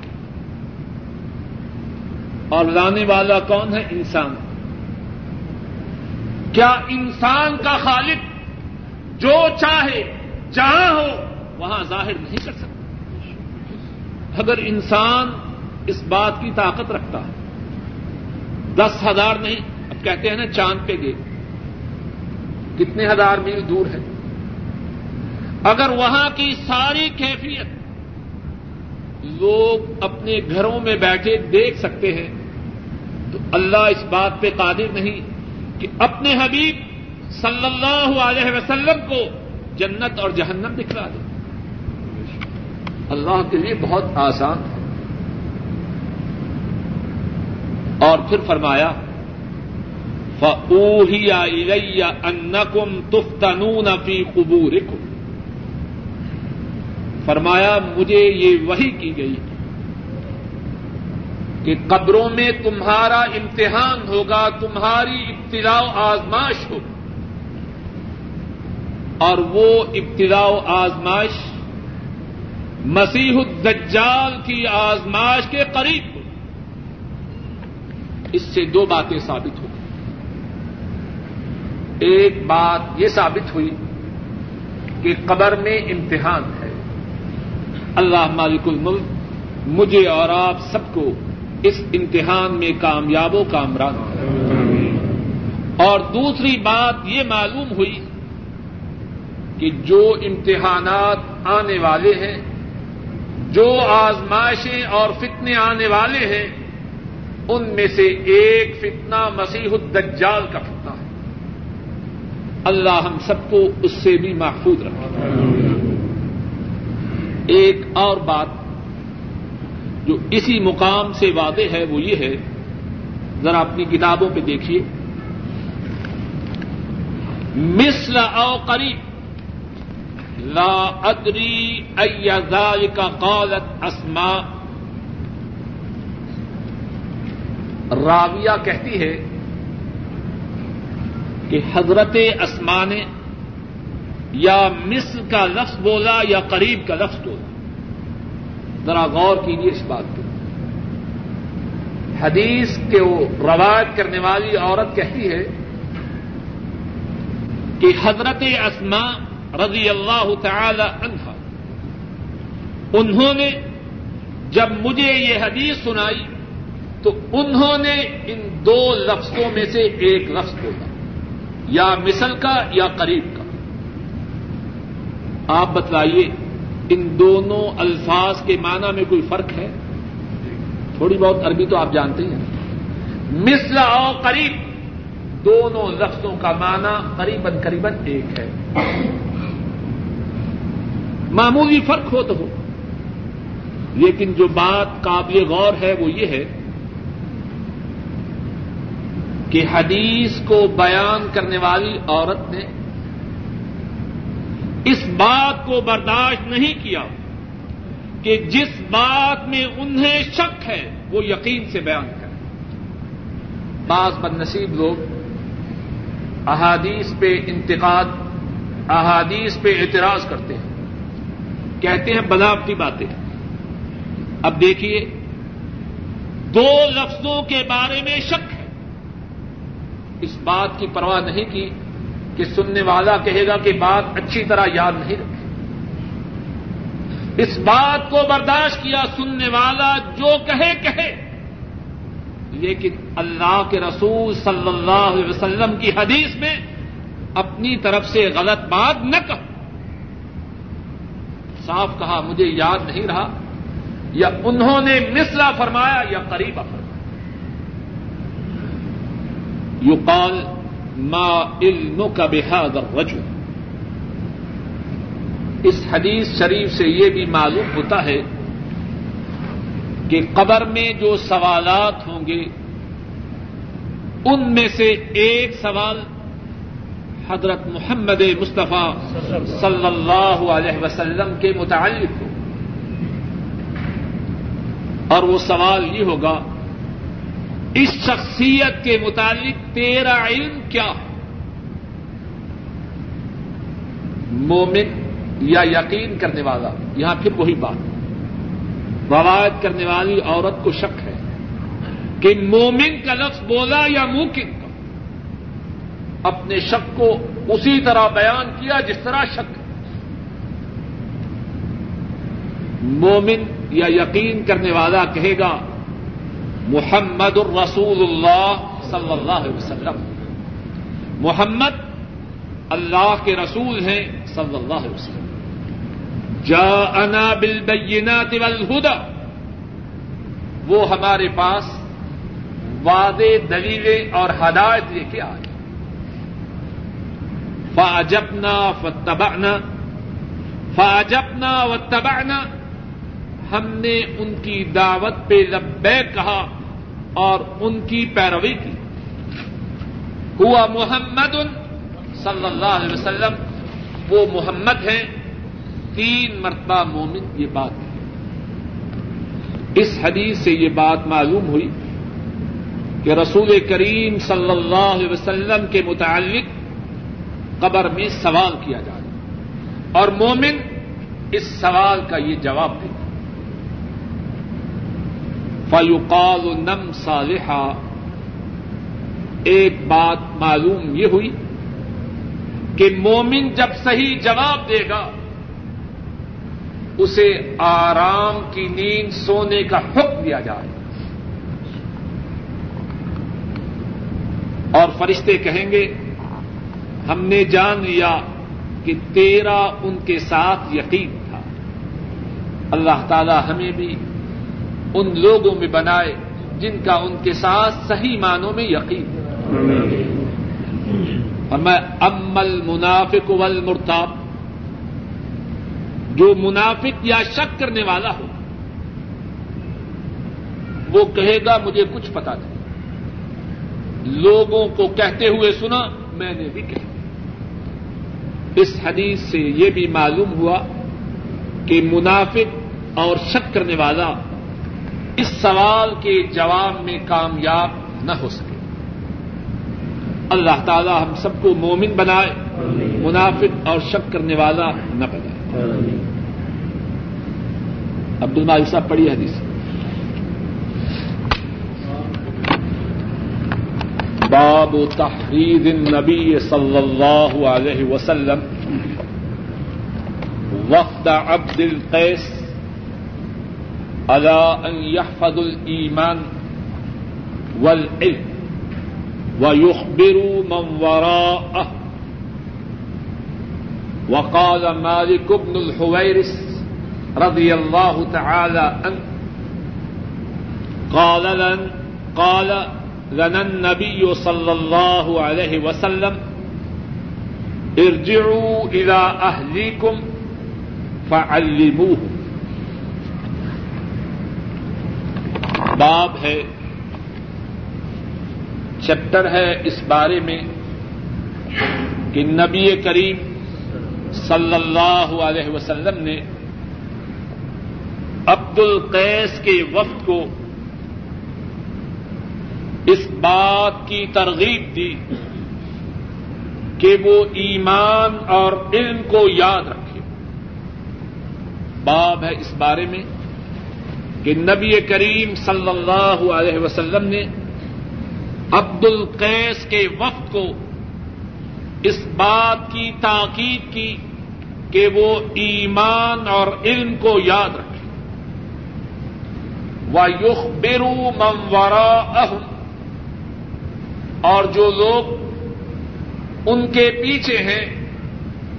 اور لانے والا کون ہے؟ انسان۔ کیا انسان کا خالق جو چاہے جہاں ہو وہاں ظاہر نہیں کر سکتا؟ اگر انسان اس بات کی طاقت رکھتا، 10,000 نہیں، اب کہتے ہیں نا چاند پہ گئے، کتنے ہزار میل دور ہے، اگر وہاں کی ساری کیفیت لوگ اپنے گھروں میں بیٹھے دیکھ سکتے ہیں، تو اللہ اس بات پہ قادر نہیں کہ اپنے حبیب صلی اللہ علیہ وسلم کو جنت اور جہنم دکھلا دے؟ اللہ کے لیے بہت آسان ہے۔ اور پھر فرمایا فَأُوحِيَ إِلَيَّ أَنَّكُمْ تُفْتَنُونَ فِي قُبُورِكُمْ، فرمایا مجھے یہ وحی کی گئی کہ قبروں میں تمہارا امتحان ہوگا، تمہاری ابتلاء و آزمائش ہوگی، اور وہ ابتلاء و آزمائش مسیح الدجال کی آزمائش کے قریب ہو۔ اس سے دو باتیں ثابت ہوئی۔ ایک بات یہ ثابت ہوئی کہ قبر میں امتحان ہے۔ اللہ مالک الملک مجھے اور آپ سب کو اس امتحان میں کامیاب و کامران کرے۔ اور دوسری بات یہ معلوم ہوئی کہ جو امتحانات آنے والے ہیں، جو آزمائشیں اور فتنے آنے والے ہیں، ان میں سے ایک فتنہ مسیح الدجال کا فتنہ ہے۔ اللہ ہم سب کو اس سے بھی محفوظ رکھے۔ ایک اور بات جو اسی مقام سے واضح ہے وہ یہ ہے، ذرا اپنی کتابوں پہ دیکھیے، مثل او قریب لا ادری ای ذالک قالت اسماء، راویہ کہتی ہے کہ حضرت اسماء نے یا مثل کا لفظ بولا یا قریب کا لفظ بولا۔ ذرا غور کیجیے اس بات پہ، حدیث کے روایت کرنے والی عورت کہتی ہے کہ حضرت اسماء رضی اللہ تعالی عنہ، انہوں نے جب مجھے یہ حدیث سنائی تو انہوں نے ان دو لفظوں میں سے ایک لفظ بولا، یا مثل کا یا قریب کا. آپ بتلائیے ان دونوں الفاظ کے معنی میں کوئی فرق ہے؟ تھوڑی بہت عربی تو آپ جانتے ہیں. مثل اور قریب دونوں لفظوں کا معنی قریباً قریباً ایک ہے، معمولی فرق ہو تو ہو، لیکن جو بات قابل غور ہے وہ یہ ہے کہ حدیث کو بیان کرنے والی عورت نے اس بات کو برداشت نہیں کیا کہ جس بات میں انہیں شک ہے وہ یقین سے بیان کریں. بعض بدنصیب لوگ احادیث پہ انتقاد، احادیث پہ اعتراض کرتے ہیں، کہتے ہیں بناوٹی باتیں. اب دیکھیے، دو لفظوں کے بارے میں شک ہے، اس بات کی پرواہ نہیں کی کہ سننے والا کہے گا کہ بات اچھی طرح یاد نہیں رکھے، اس بات کو برداشت کیا سننے والا جو کہے کہے، لیکن اللہ کے رسول صلی اللہ علیہ وسلم کی حدیث میں اپنی طرف سے غلط بات نہ کہا. صاف کہا مجھے یاد نہیں رہا، یا انہوں نے مثلا فرمایا یا قریبا فرمایا. یقال ما علمک بہذا الرجل، اس حدیث شریف سے یہ بھی معلوم ہوتا ہے کہ قبر میں جو سوالات ہوں گے ان میں سے ایک سوال حضرت محمد مصطفیٰ صلی اللہ علیہ وسلم کے متعلق ہو، اور وہ سوال یہ ہوگا، اس شخصیت کے متعلق تیرا علم کیا؟ مومن یا یقین کرنے والا، یہاں پھر وہی بات، روایت کرنے والی عورت کو شک ہے کہ مومن کا لفظ بولا یا مومن کا، اپنے شک کو اسی طرح بیان کیا جس طرح شک ہے. مومن یا یقین کرنے والا کہے گا محمد الرسول اللہ صلی اللہ علیہ وسلم، محمد اللہ کے رسول ہیں صلی اللہ علیہ وسلم. جاءنا بالبینات والہدی، وہ ہمارے پاس واضح دلیلیں اور ہدایت لے کے آئے. فعجبنا واتبعنا، ہم نے ان کی دعوت پہ لبیک کہا اور ان کی پیروی کی. ہوا محمد صلی اللہ علیہ وسلم، وہ محمد ہیں. 3 مرتبہ مومن، یہ بات ہے. اس حدیث سے یہ بات معلوم ہوئی کہ رسول کریم صلی اللہ علیہ وسلم کے متعلق قبر میں سوال کیا جائے اور مومن اس سوال کا یہ جواب دے. فَيُقَالُ نَمْ صَالِحًا، ایک بات معلوم یہ ہوئی کہ مومن جب صحیح جواب دے گا اسے آرام کی نیند سونے کا حکم دیا جائے، اور فرشتے کہیں گے ہم نے جان لیا کہ تیرا ان کے ساتھ یقین تھا. اللہ تعالی ہمیں بھی ان لوگوں میں بنائے جن کا ان کے ساتھ صحیح معنوں میں یقین تھا. اما المنافق والمرتاب، جو منافق یا شک کرنے والا ہو وہ کہے گا مجھے کچھ پتا نہیں، لوگوں کو کہتے ہوئے سنا، میں نے بھی کہا. اس حدیث سے یہ بھی معلوم ہوا کہ منافق اور شک کرنے والا اس سوال کے جواب میں کامیاب نہ ہو سکے. اللہ تعالی ہم سب کو مومن بنائے، منافق اور شک کرنے والا نہ بنائے. عبد المالی صاحب پڑھی حدیث. باب تحرید النبی صلی اللہ علیہ وسلم وفد عبد القیس علی ان یحفظ الایمان والعلم ويخبر من وراءه. وقال مالك بن الحويرث رضي الله تعالى عنه قال لنا النبي صلى الله عليه وسلم ارجعوا إلى أهليكم فعلموهم. باب ہے، چیپٹر ہے اس بارے میں کہ نبی کریم صلی اللہ علیہ وسلم نے عبد القیس کے وفد کو اس بات کی ترغیب دی کہ وہ ایمان اور علم کو یاد رکھے. باب ہے اس بارے میں کہ نبی کریم صلی اللہ علیہ وسلم نے عبد القیس کے وفد کو اس بات کی تاکید کی کہ وہ ایمان اور علم کو یاد رکھیں. وَيُخْبِرُوا مَنْ وَرَاءَهُمْ، اور جو لوگ ان کے پیچھے ہیں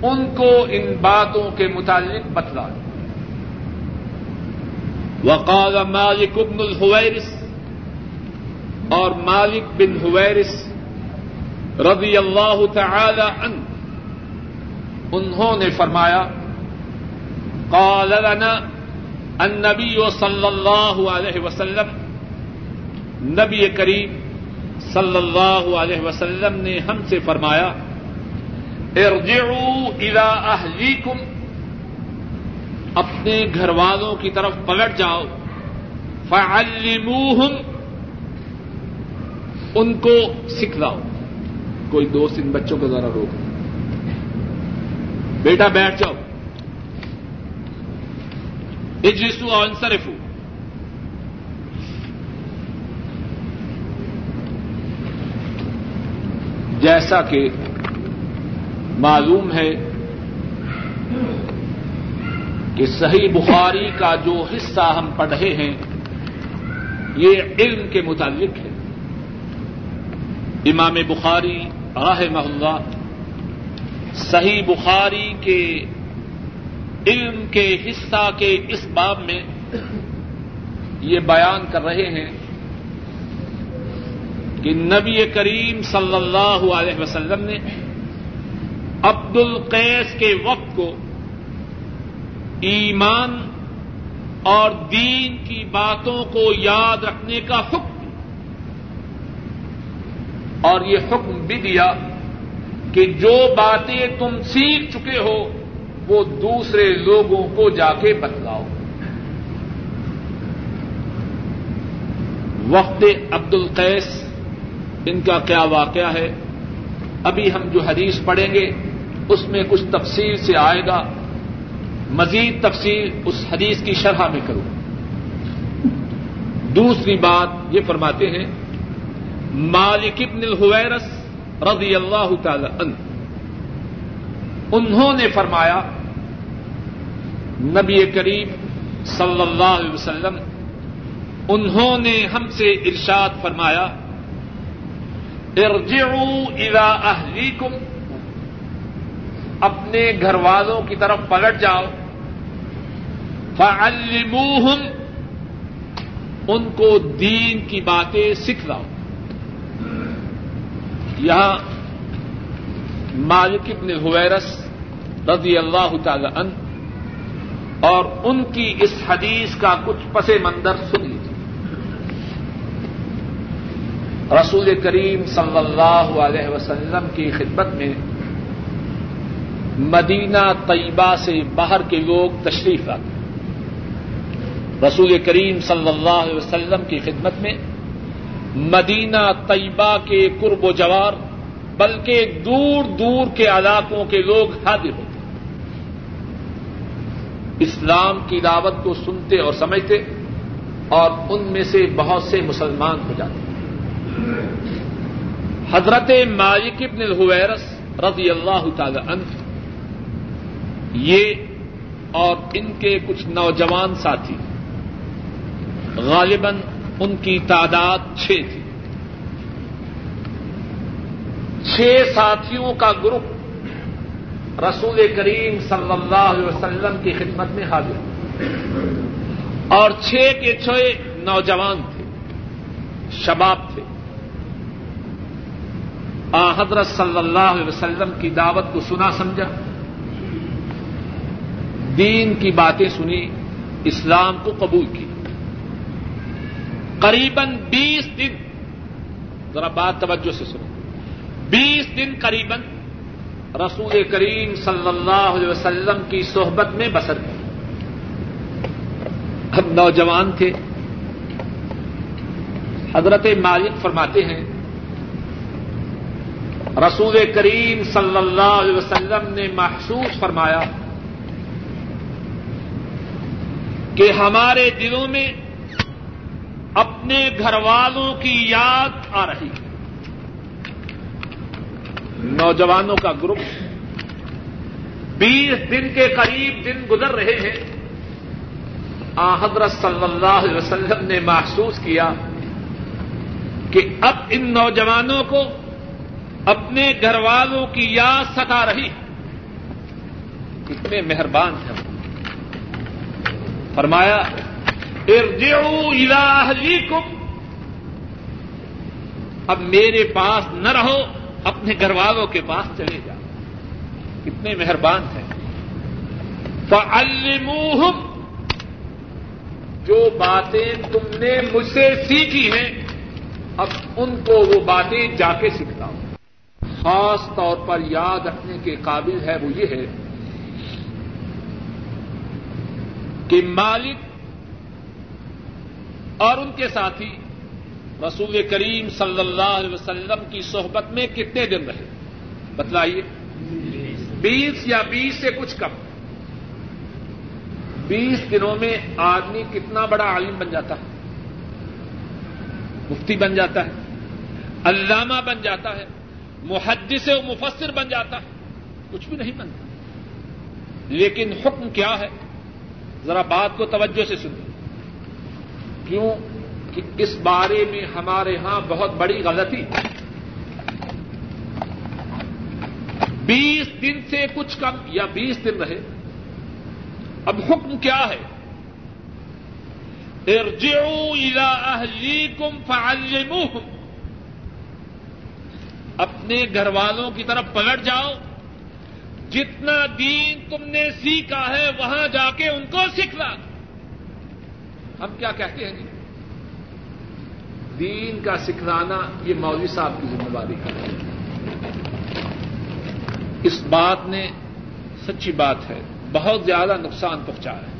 ان کو ان باتوں کے متعلق بتلائیں. وقال مالک بن الحویرث، اور مالک بن حویرث رضی اللہ تعالی عنہ انہوں نے فرمایا قال لنا النبی صلی اللہ علیہ وسلم، نبی کریم صلی اللہ علیہ وسلم نے ہم سے فرمایا ارجعوا الی اہلیکم، اپنے گھر والوں کی طرف پلٹ جاؤ. فعلموہم، ان کو سکھلاؤ. کوئی دوست ان بچوں کو ذرا روک، بیٹا بیٹھ جاؤ، اجلسوا اور انصرفوا. جیسا کہ معلوم ہے کہ صحیح بخاری کا جو حصہ ہم پڑھ رہے ہیں یہ علم کے متعلق ہے. امام بخاری رحمہ اللہ صحیح بخاری کے علم کے حصہ کے اس باب میں یہ بیان کر رہے ہیں کہ نبی کریم صلی اللہ علیہ وسلم نے عبد القیس کے وقت کو ایمان اور دین کی باتوں کو یاد رکھنے کا حکم، اور یہ حکم بھی دیا کہ جو باتیں تم سیکھ چکے ہو وہ دوسرے لوگوں کو جا کے بتلاؤ. وقت عبد القیس ان کا کیا واقعہ ہے، ابھی ہم جو حدیث پڑھیں گے اس میں کچھ تفصیل سے آئے گا. مزید تفصیل اس حدیث کی شرح میں کروں. دوسری بات یہ فرماتے ہیں مالک بن الحویرث رضی اللہ تعالی عنہ، انہوں نے فرمایا نبی کریم صلی اللہ علیہ وسلم انہوں نے ہم سے ارشاد فرمایا ارجعوا الی اہلیکم، اپنے گھر والوں کی طرف پلٹ جاؤ. فعلموہم، ان کو دین کی باتیں سکھلاؤ. یہاں مالک بن حویرث رضی اللہ تعالی عنہ اور ان کی اس حدیث کا کچھ پس منظر سن لیجیے. رسول کریم صلی اللہ علیہ وسلم کی خدمت میں مدینہ طیبہ سے باہر کے لوگ تشریف لاتے. رسول کریم صلی اللہ علیہ وسلم کی خدمت میں مدینہ طیبہ کے قرب و جوار بلکہ دور دور کے علاقوں کے لوگ حاضر ہوتے، اسلام کی دعوت کو سنتے اور سمجھتے، اور ان میں سے بہت سے مسلمان ہو جاتے. حضرت مالک بن الحویرث رضی اللہ تعالی عنہ، یہ اور ان کے کچھ نوجوان ساتھی، غالباً ان کی تعداد 6 تھی، چھ ساتھیوں کا گروپ رسول کریم صلی اللہ علیہ وسلم کی خدمت میں حاضر ہوا، اور چھ کے چھ نوجوان تھے، شباب تھے۔ حضرت صلی اللہ علیہ وسلم کی دعوت کو سنا سمجھا، دین کی باتیں سنی، اسلام کو قبول کی۔ قریباً 20 دن، ذرا بات توجہ سے سنو، 20 دن قریباً رسول کریم صلی اللہ علیہ وسلم کی صحبت میں بسر کی۔ ہم نوجوان تھے۔ حضرت مالک فرماتے ہیں رسول کریم صلی اللہ علیہ وسلم نے محسوس فرمایا کہ ہمارے دلوں میں اپنے گھر والوں کی یاد آ رہی ہے۔ نوجوانوں کا گروپ، 20 دن کے قریب دن گزر رہے ہیں۔ حضرت صلی اللہ علیہ وسلم نے محسوس کیا کہ اب ان نوجوانوں کو اپنے گھر والوں کی یاد ستا رہی، اتنے مہربان تھے۔ فرمایا ارجعوا الی اہلیکم، اب میرے پاس نہ رہو، اپنے گھر والوں کے پاس چلے جاؤ، اتنے مہربان تھے۔ فعلموہم، جو باتیں تم نے مجھ سے سیکھی ہیں اب ان کو وہ باتیں جا کے سکھاؤ۔ خاص طور پر یاد رکھنے کے قابل ہے وہ یہ ہے کہ مالک اور ان کے ساتھی رسول کریم صلی اللہ علیہ وسلم کی صحبت میں کتنے دن رہے؟ بتلائیے، 20 یا 20 سے کچھ کم۔ 20 دنوں میں آدمی کتنا بڑا عالم بن جاتا ہے، مفتی بن جاتا ہے، علامہ بن جاتا ہے، محدث و مفسر بن جاتا ہے، کچھ بھی نہیں بنتا۔ لیکن حکم کیا ہے، ذرا بات کو توجہ سے سنیں، کیوں کہ اس بارے میں ہمارے ہاں بہت بڑی غلطی۔ 20 دن سے کچھ کم یا 20 دن رہے، اب حکم کیا ہے؟ ارجعوا الی اہلیکم فعلموہم، اپنے گھر والوں کی طرف پلٹ جاؤ، جتنا دین تم نے سیکھا ہے وہاں جا کے ان کو سکھلا۔ ہم کیا کہتے ہیں جی؟ دین کا سکھلانا یہ مولوی صاحب کی ذمہ داری ہے۔ اس بات نے، سچی بات ہے، بہت زیادہ نقصان پہنچایا ہے۔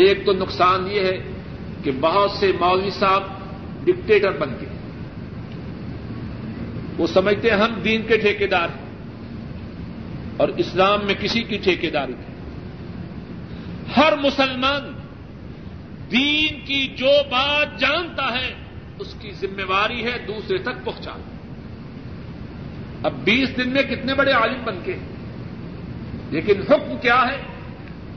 ایک تو نقصان یہ ہے کہ بہت سے مولوی صاحب ڈکٹیٹر بن گئے، وہ سمجھتے ہیں ہم دین کے ٹھیکیدار ہیں، اور اسلام میں کسی کی ٹھیکیداری نہیں۔ ہر مسلمان دین کی جو بات جانتا ہے اس کی ذمہ داری ہے دوسرے تک پہنچانا۔ اب 20 دن میں کتنے بڑے عالم بن کے، لیکن حکم کیا ہے؟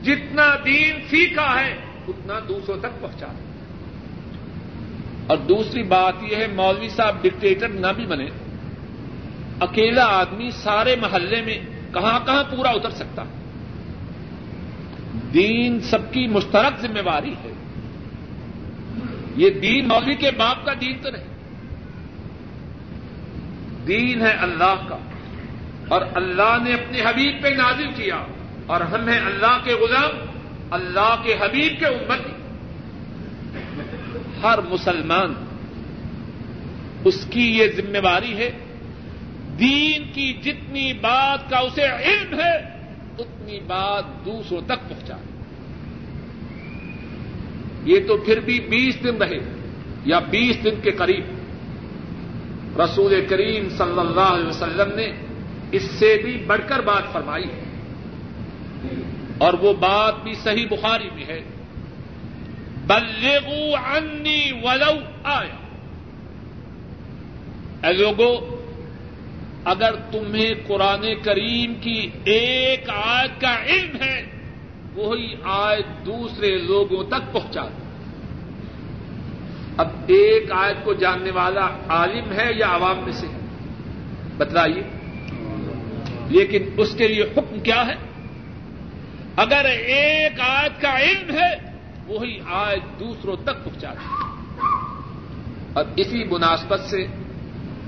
جتنا دین سیکھا ہے اتنا دوسروں تک پہنچانا۔ اور دوسری بات یہ ہے، مولوی صاحب ڈکٹیٹر نہ بھی بنے، اکیلا آدمی سارے محلے میں کہاں کہاں پورا اتر سکتا ہے۔ دین سب کی مشترک ذمہ داری ہے۔ یہ دین مولوی کے باپ کا دین تو نہیں، دین ہے اللہ کا، اور اللہ نے اپنے حبیب پہ نازل کیا، اور ہم ہیں اللہ کے غلام، اللہ کے حبیب کے امتی۔ ہر مسلمان اس کی یہ ذمہ داری ہے، دین کی جتنی بات کا اسے علم ہے اتنی بات دوسروں تک پہنچا۔ یہ تو پھر بھی 20 دن رہے یا 20 دن کے قریب، رسول کریم صلی اللہ علیہ وسلم نے اس سے بھی بڑھ کر بات فرمائی ہے، اور وہ بات بھی صحیح بخاری میں ہے، بلغوا عنی ولو آیہ، اے لوگو اگر تمہیں قرآن کریم کی ایک آیت کا علم ہے وہی آیت دوسرے لوگوں تک پہنچا دو۔ اب ایک آیت کو جاننے والا عالم ہے یا عوام میں سے ہے؟ بتلائیے. لیکن اس کے لیے حکم کیا ہے؟ اگر ایک آیت کا علم ہے وہی آیت دوسروں تک پہنچا دی. اور اسی مناسبت سے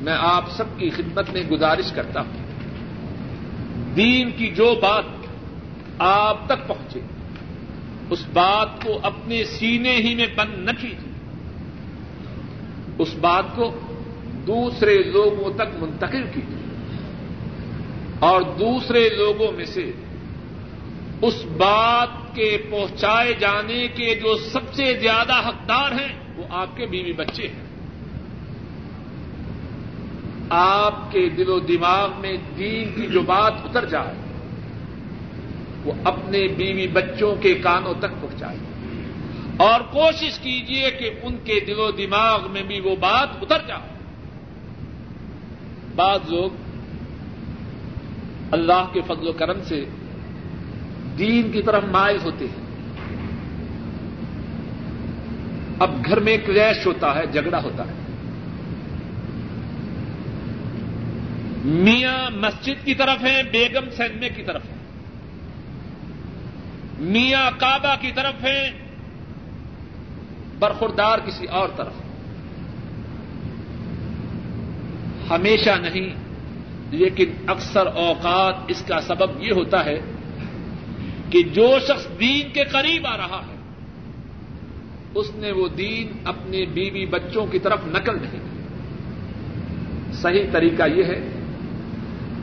میں آپ سب کی خدمت میں گزارش کرتا ہوں, دین کی جو بات آپ تک پہنچے اس بات کو اپنے سینے ہی میں بند نہ کیجیے, اس بات کو دوسرے لوگوں تک منتقل کیجیے اور دوسرے لوگوں میں سے اس بات کے پہنچائے جانے کے جو سب سے زیادہ حقدار ہیں وہ آپ کے بیوی بچے ہیں. آپ کے دل و دماغ میں دین کی جو بات اتر جائے وہ اپنے بیوی بچوں کے کانوں تک پہنچائیے اور کوشش کیجیے کہ ان کے دل و دماغ میں بھی وہ بات اتر جائے. بعض لوگ اللہ کے فضل و کرم سے دین کی طرف مائل ہوتے ہیں, اب گھر میں کلیش ہوتا ہے, جھگڑا ہوتا ہے, میاں مسجد کی طرف ہیں, بیگم سینمے کی طرف ہیں, میاں کعبہ کی طرف ہیں, برخوردار کسی اور طرف. ہمیشہ نہیں لیکن اکثر اوقات اس کا سبب یہ ہوتا ہے کہ جو شخص دین کے قریب آ رہا ہے اس نے وہ دین اپنے بیوی بچوں کی طرف نقل نہیں کی. صحیح طریقہ یہ ہے,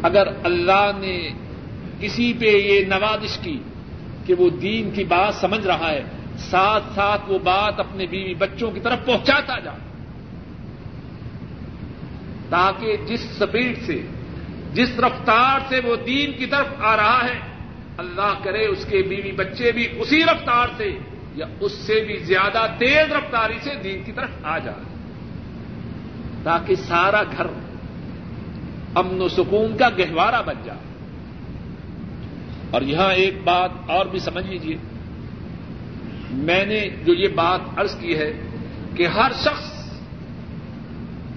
اگر اللہ نے کسی پہ یہ نوازش کی کہ وہ دین کی بات سمجھ رہا ہے, ساتھ ساتھ وہ بات اپنے بیوی بچوں کی طرف پہنچاتا جا, تاکہ جس سپیڈ سے جس رفتار سے وہ دین کی طرف آ رہا ہے اللہ کرے اس کے بیوی بچے بھی اسی رفتار سے یا اس سے بھی زیادہ تیز رفتاری سے دین کی طرف آ جائے, تاکہ سارا گھر امن و سکون کا گہوارہ بن جائے. اور یہاں ایک بات اور بھی سمجھ لیجیے, میں نے جو یہ بات عرض کی ہے کہ ہر شخص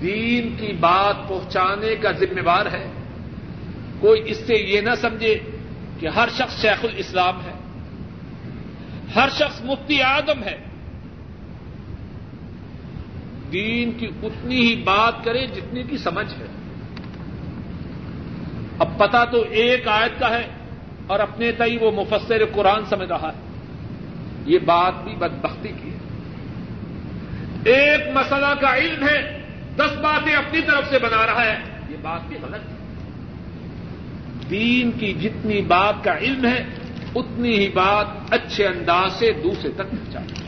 دین کی بات پہنچانے کا ذمہ دار ہے, کوئی اس سے یہ نہ سمجھے کہ ہر شخص شیخ الاسلام ہے, ہر شخص مفتی اعظم ہے. دین کی اتنی ہی بات کرے جتنی کی سمجھ ہے. اب پتہ تو ایک آیت کا ہے اور اپنے تئی وہ مفسر قرآن سمجھ رہا ہے, یہ بات بھی بدبختی کی ہے. ایک مسئلہ کا علم ہے 10 باتیں اپنی طرف سے بنا رہا ہے, یہ بات بھی غلط ہے. دین کی جتنی بات کا علم ہے اتنی ہی بات اچھے انداز سے دوسرے تک پہنچاتی ہے.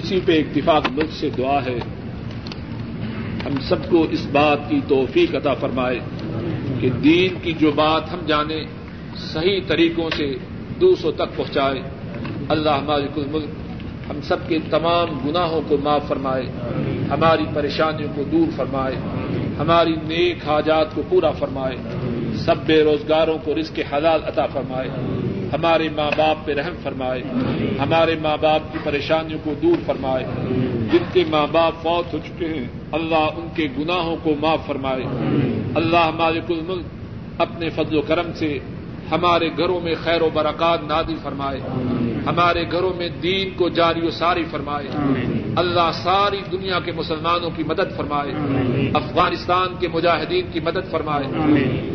اسی پہ اتفاق ملک سے دعا ہے ہم سب کو اس بات کی توفیق عطا فرمائے کہ دین کی جو بات ہم جانیں صحیح طریقوں سے دوسروں تک پہنچائے. اللہ مالک الملک ہم سب کے تمام گناہوں کو معاف فرمائے, ہماری پریشانیوں کو دور فرمائے, ہماری نیک حاجات کو پورا فرمائے, سب بے روزگاروں کو رزق حلال عطا فرمائے, ہمارے ماں باپ پہ رحم فرمائے, ہمارے ماں باپ کی پریشانیوں کو دور فرمائے. جن کے ماں باپ فوت ہو چکے ہیں اللہ ان کے گناہوں کو معاف فرمائے. اللہ مالک الملک اپنے فضل و کرم سے ہمارے گھروں میں خیر و برکات نازل فرمائے, ہمارے گھروں میں دین کو جاری و ساری فرمائے. اللہ ساری دنیا کے مسلمانوں کی مدد فرمائے, افغانستان کے مجاہدین کی مدد فرمائے,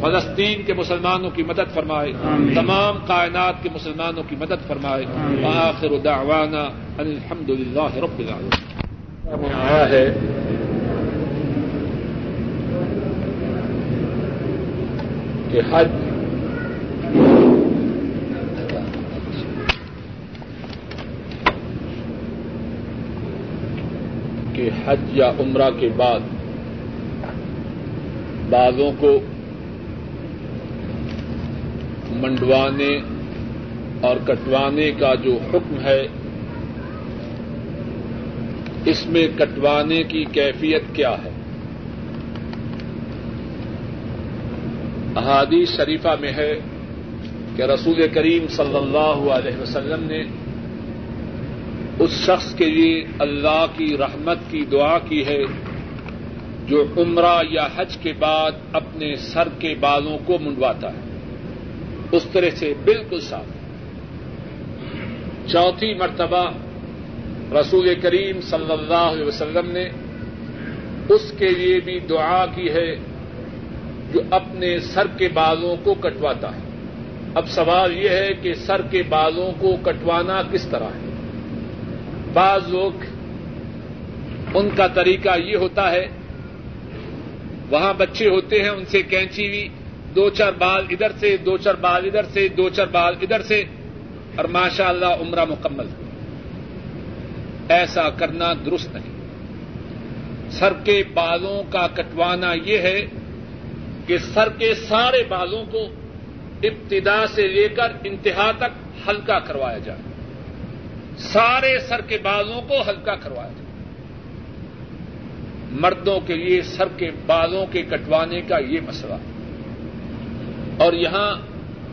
فلسطین کے مسلمانوں کی مدد فرمائے, تمام کائنات کے مسلمانوں کی مدد فرمائے. آخر دعوانا ان الحمدللہ رب العالمین. ہے کہ حج حج یا عمرہ کے بعد بعضوں کو منڈوانے اور کٹوانے کا جو حکم ہے اس میں کٹوانے کی کیفیت کیا ہے؟ احادیث شریفہ میں ہے کہ رسول کریم صلی اللہ علیہ وسلم نے اس شخص کے لیے اللہ کی رحمت کی دعا کی ہے جو عمرہ یا حج کے بعد اپنے سر کے بالوں کو منڈواتا ہے اس طرح سے بالکل صاف. چوتھی مرتبہ رسول کریم صلی اللہ علیہ وسلم نے اس کے لیے بھی دعا کی ہے جو اپنے سر کے بالوں کو کٹواتا ہے. اب سوال یہ ہے کہ سر کے بالوں کو کٹوانا کس طرح ہے؟ بعض لوگ ان کا طریقہ یہ ہوتا ہے وہاں بچے ہوتے ہیں ان سے کینچی ہوئی دو چار بال ادھر سے دو چار بال ادھر سے دو چار بال ادھر سے اور ماشاء اللہ عمرہ مکمل. ایسا کرنا درست نہیں. سر کے بالوں کا کٹوانا یہ ہے کہ سر کے سارے بالوں کو ابتدا سے لے کر انتہا تک ہلکا کروایا جائے. سارے سر کے بالوں کو ہلکا کروایا جائے. مردوں کے لیے سر کے بالوں کے کٹوانے کا یہ مسئلہ. اور یہاں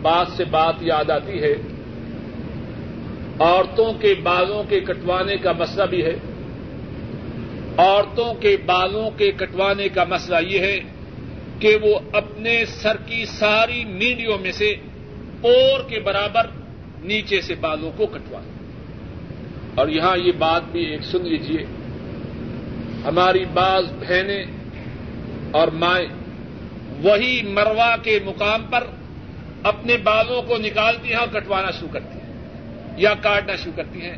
بات سے بات یاد آتی ہے عورتوں کے بالوں کے کٹوانے کا مسئلہ بھی ہے. عورتوں کے بالوں کے کٹوانے کا مسئلہ یہ ہے کہ وہ اپنے سر کی ساری مینڈیوں میں سے پور کے برابر نیچے سے بالوں کو کٹوائیں. اور یہاں یہ بات بھی ایک سن لیجیے. ہماری بعض بہنیں اور مائیں وہی مروا کے مقام پر اپنے بالوں کو نکالتی ہیں اور کٹوانا شروع کرتی ہیں یا کاٹنا شروع کرتی ہیں.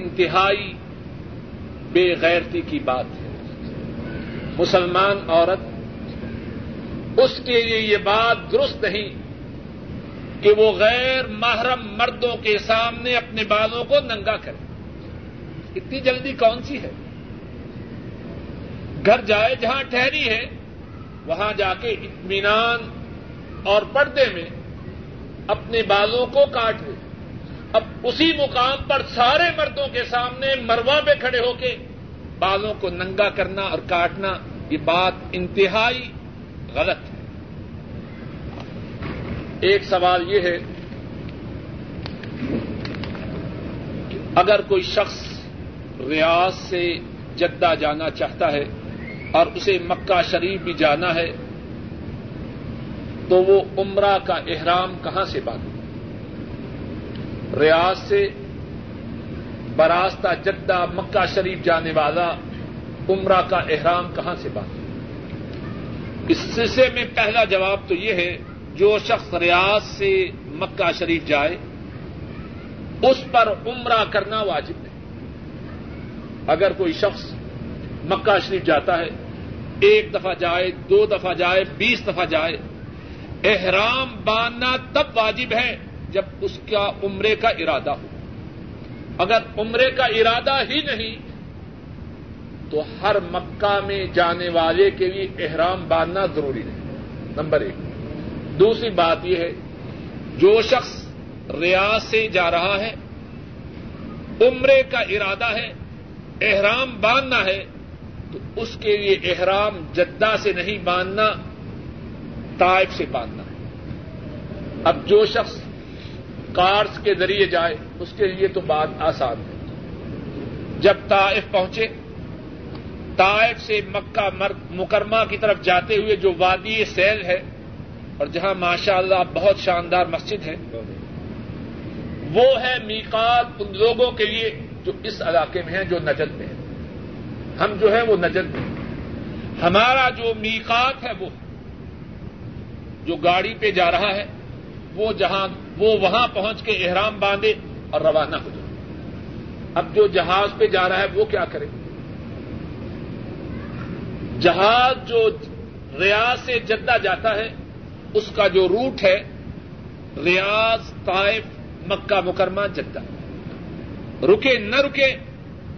انتہائی بے غیرتی کی بات ہے. مسلمان عورت اس کے لیے یہ بات درست نہیں کہ وہ غیر محرم مردوں کے سامنے اپنے بالوں کو ننگا کرے. اتنی جلدی کون سی ہے؟ گھر جائے جہاں ٹھہری ہے وہاں جا کے اطمینان اور پردے میں اپنے بالوں کو کاٹ لے. اب اسی مقام پر سارے مردوں کے سامنے مروا پہ کھڑے ہو کے بالوں کو ننگا کرنا اور کاٹنا یہ بات انتہائی غلط ہے. ایک سوال یہ ہے کہ اگر کوئی شخص ریاض سے جدہ جانا چاہتا ہے اور اسے مکہ شریف بھی جانا ہے تو وہ عمرہ کا احرام کہاں سے باندھے؟ ریاض سے براستہ جدہ مکہ شریف جانے والا عمرہ کا احرام کہاں سے باندھے؟ اس سلسلے میں پہلا جواب تو یہ ہے جو شخص ریاض سے مکہ شریف جائے اس پر عمرہ کرنا واجب نہیں. اگر کوئی شخص مکہ شریف جاتا ہے ایک دفعہ جائے دو دفعہ جائے 20 دفعہ جائے احرام باندھنا تب واجب ہے جب اس کا عمرے کا ارادہ ہو. اگر عمرے کا ارادہ ہی نہیں تو ہر مکہ میں جانے والے کے لیے احرام باندھنا ضروری نہیں. نمبر 1. دوسری بات یہ ہے جو شخص ریاض سے جا رہا ہے عمرے کا ارادہ ہے احرام باندھنا ہے تو اس کے لیے احرام جدہ سے نہیں باندھنا طائف سے باندھنا ہے. اب جو شخص کارس کے ذریعے جائے اس کے لیے تو بات آسان ہے. جب طائف پہنچے طائف سے مکہ مکرمہ کی طرف جاتے ہوئے جو وادی سیل ہے اور جہاں ماشاءاللہ بہت شاندار مسجد ہے وہ ہے میقات ان لوگوں کے لیے جو اس علاقے میں ہیں جو نجد میں ہیں. ہم جو ہیں وہ نجد میں ہیں. ہمارا جو میقات ہے وہ جو گاڑی پہ جا رہا ہے وہ جہاں وہ وہاں پہنچ کے احرام باندھے اور روانہ ہو جائے. اب جو جہاز پہ جا رہا ہے وہ کیا کرے؟ جہاز جو ریاض سے جدہ جاتا ہے اس کا جو روٹ ہے ریاض طائف مکہ مکرمہ جدہ رکے نہ رکے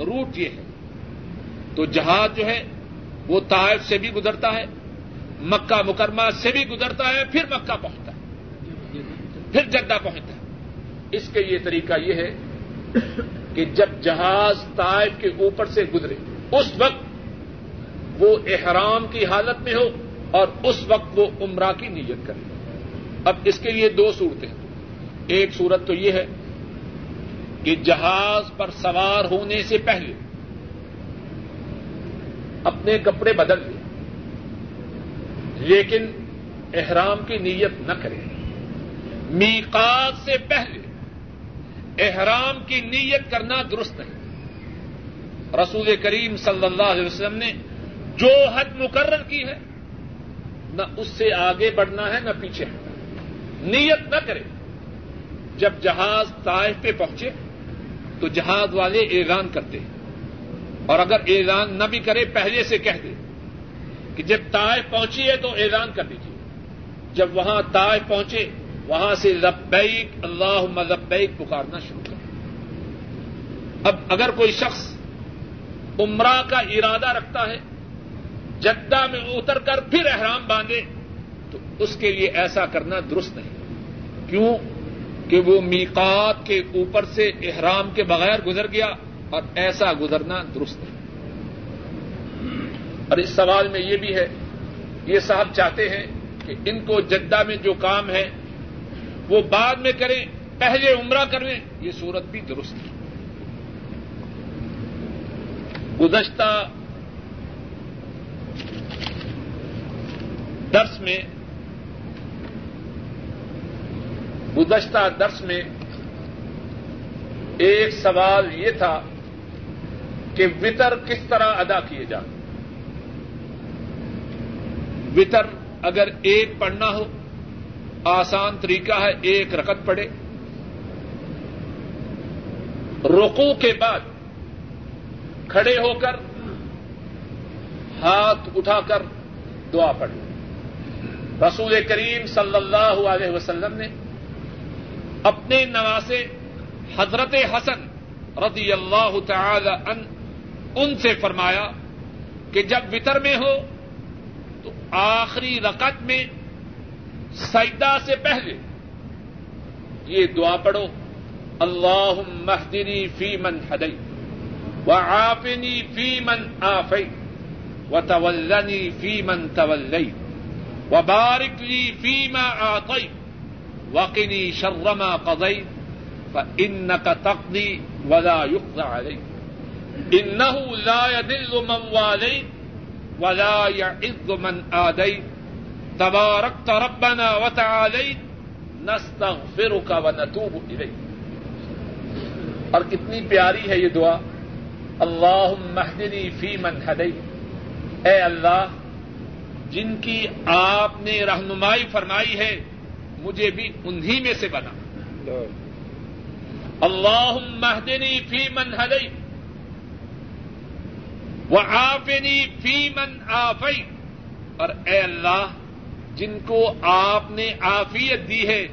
روٹ یہ ہے. تو جہاز جو ہے وہ طائف سے بھی گزرتا ہے مکہ مکرمہ سے بھی گزرتا ہے پھر مکہ پہنچتا ہے پھر جدہ پہنچتا ہے. اس کے یہ طریقہ یہ ہے کہ جب جہاز طائف کے اوپر سے گزرے اس وقت وہ احرام کی حالت میں ہو اور اس وقت وہ عمرہ کی نیت کرے. اب اس کے لیے دو صورتیں ہیں. ایک صورت تو یہ ہے کہ جہاز پر سوار ہونے سے پہلے اپنے کپڑے بدل لیں لیکن احرام کی نیت نہ کریں. میقات سے پہلے احرام کی نیت کرنا درست نہیں. رسول کریم صلی اللہ علیہ وسلم نے جو حد مقرر کی ہے نہ اس سے آگے بڑھنا ہے نہ پیچھے ہٹنا ہے. نیت نہ کریں. جب جہاز طائف پہ پہنچے تو جہاز والے اعلان کرتے ہیں, اور اگر اعلان نہ بھی کرے پہلے سے کہہ دے کہ جب طائف پہنچی ہے تو اعلان کر دیجیے. جب وہاں طائف پہنچے وہاں سے لبیک اللہم لبیک پکارنا شروع کریں. اب اگر کوئی شخص عمرہ کا ارادہ رکھتا ہے, جدہ میں اتر کر پھر احرام باندھے تو اس کے لیے ایسا کرنا درست نہیں. کیوں کہ وہ میقات کے اوپر سے احرام کے بغیر گزر گیا, اور ایسا گزرنا درست نہیں. اور اس سوال میں یہ بھی ہے, یہ صاحب چاہتے ہیں کہ ان کو جدہ میں جو کام ہے وہ بعد میں کریں, پہلے عمرہ کر لیں. یہ صورت بھی درست نہیں. گزشتہ درس میں ایک سوال یہ تھا کہ وتر کس طرح ادا کیے جائیں. وتر اگر ایک پڑھنا ہو آسان طریقہ ہے, ایک رکعت پڑھے, رکوع کے بعد کھڑے ہو کر ہاتھ اٹھا کر دعا پڑھے. رسول کریم صلی اللہ علیہ وسلم نے اپنے نواسے حضرت حسن رضی اللہ تعالی عنہ ان سے فرمایا کہ جب وتر میں ہو تو آخری رکعت میں سجدہ سے پہلے یہ دعا پڑھو, اللہم اہدنی فی من ہدیت وعافنی فی من عافیت وتولنی فی من تولیت وبارک لی فیما اعطیت وقنی شر ما قضیت فانک تقضی ولا یقضی علیک انہ لا یذل من والیت ولا یعز من عادیت تبارکت ربنا وتعالیت نستغفرک ونتوب الیک. اور کتنی پیاری ہے یہ دعا, اللہم اہدنی فی من ہدیت, اے اللہ جن کی آپ نے رہنمائی فرمائی ہے مجھے بھی انہی میں سے بنا. اللہم اہدنی فی من ہدیت وعافنی فی من عافیت, اور اے اللہ جن کو آپ نے عافیت دی ہے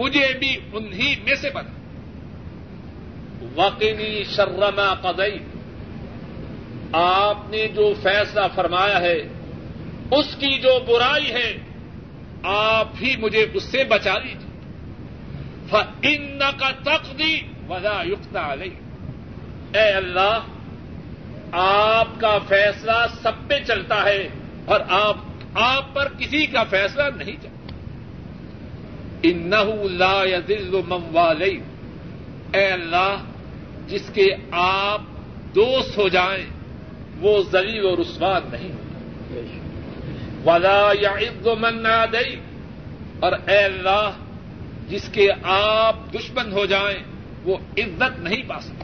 مجھے بھی انہی میں سے بنا. وقنی شر ما قضیت, آپ نے جو فیصلہ فرمایا ہے اس کی جو برائی ہے آپ ہی مجھے اس سے بچا لیجیے. فَإِنَّكَ تَقْضِي وَلَا يُقْضَى عَلَيْكَ, اے اللہ آپ کا فیصلہ سب پہ چلتا ہے اور آپ پر کسی کا فیصلہ نہیں چلتا. إِنَّهُ لَا يَذِلُّ مَنْ وَالَيْتَ, اے اللہ جس کے آپ دوست ہو جائیں وہ ذلیل و رسوا نہیں ہوتا. وَلَا يَعِضُّ مَنْ عَادَيْتَ, اور اے اللہ جس کے آپ دشمن ہو جائیں وہ عزت نہیں پا سکتا.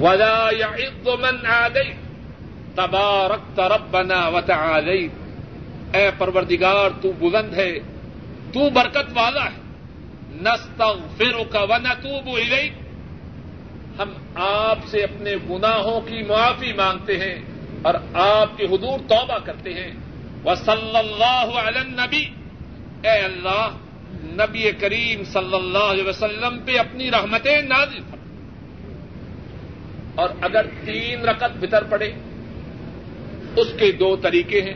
وَلَا يَعِضُّ مَنْ عَادَيْتَ تَبَارَكْتَ رَبَّنَا وَتَعَالَيْتَ, اے پروردگار تو بلند ہے, تو برکت والا ہے. نَسْتَغْفِرُكَ وَنَتُوبُ إِلَيْكَ, ہم آپ سے اپنے گناہوں کی معافی مانگتے ہیں اور آپ کے حضور توبہ کرتے ہیں. وصلی اللہ علی النبی, اے اللہ نبی کریم صلی اللہ علیہ وسلم پہ اپنی رحمتیں نازل فرما. اور اگر تین رکعت وتر پڑے اس کے دو طریقے ہیں.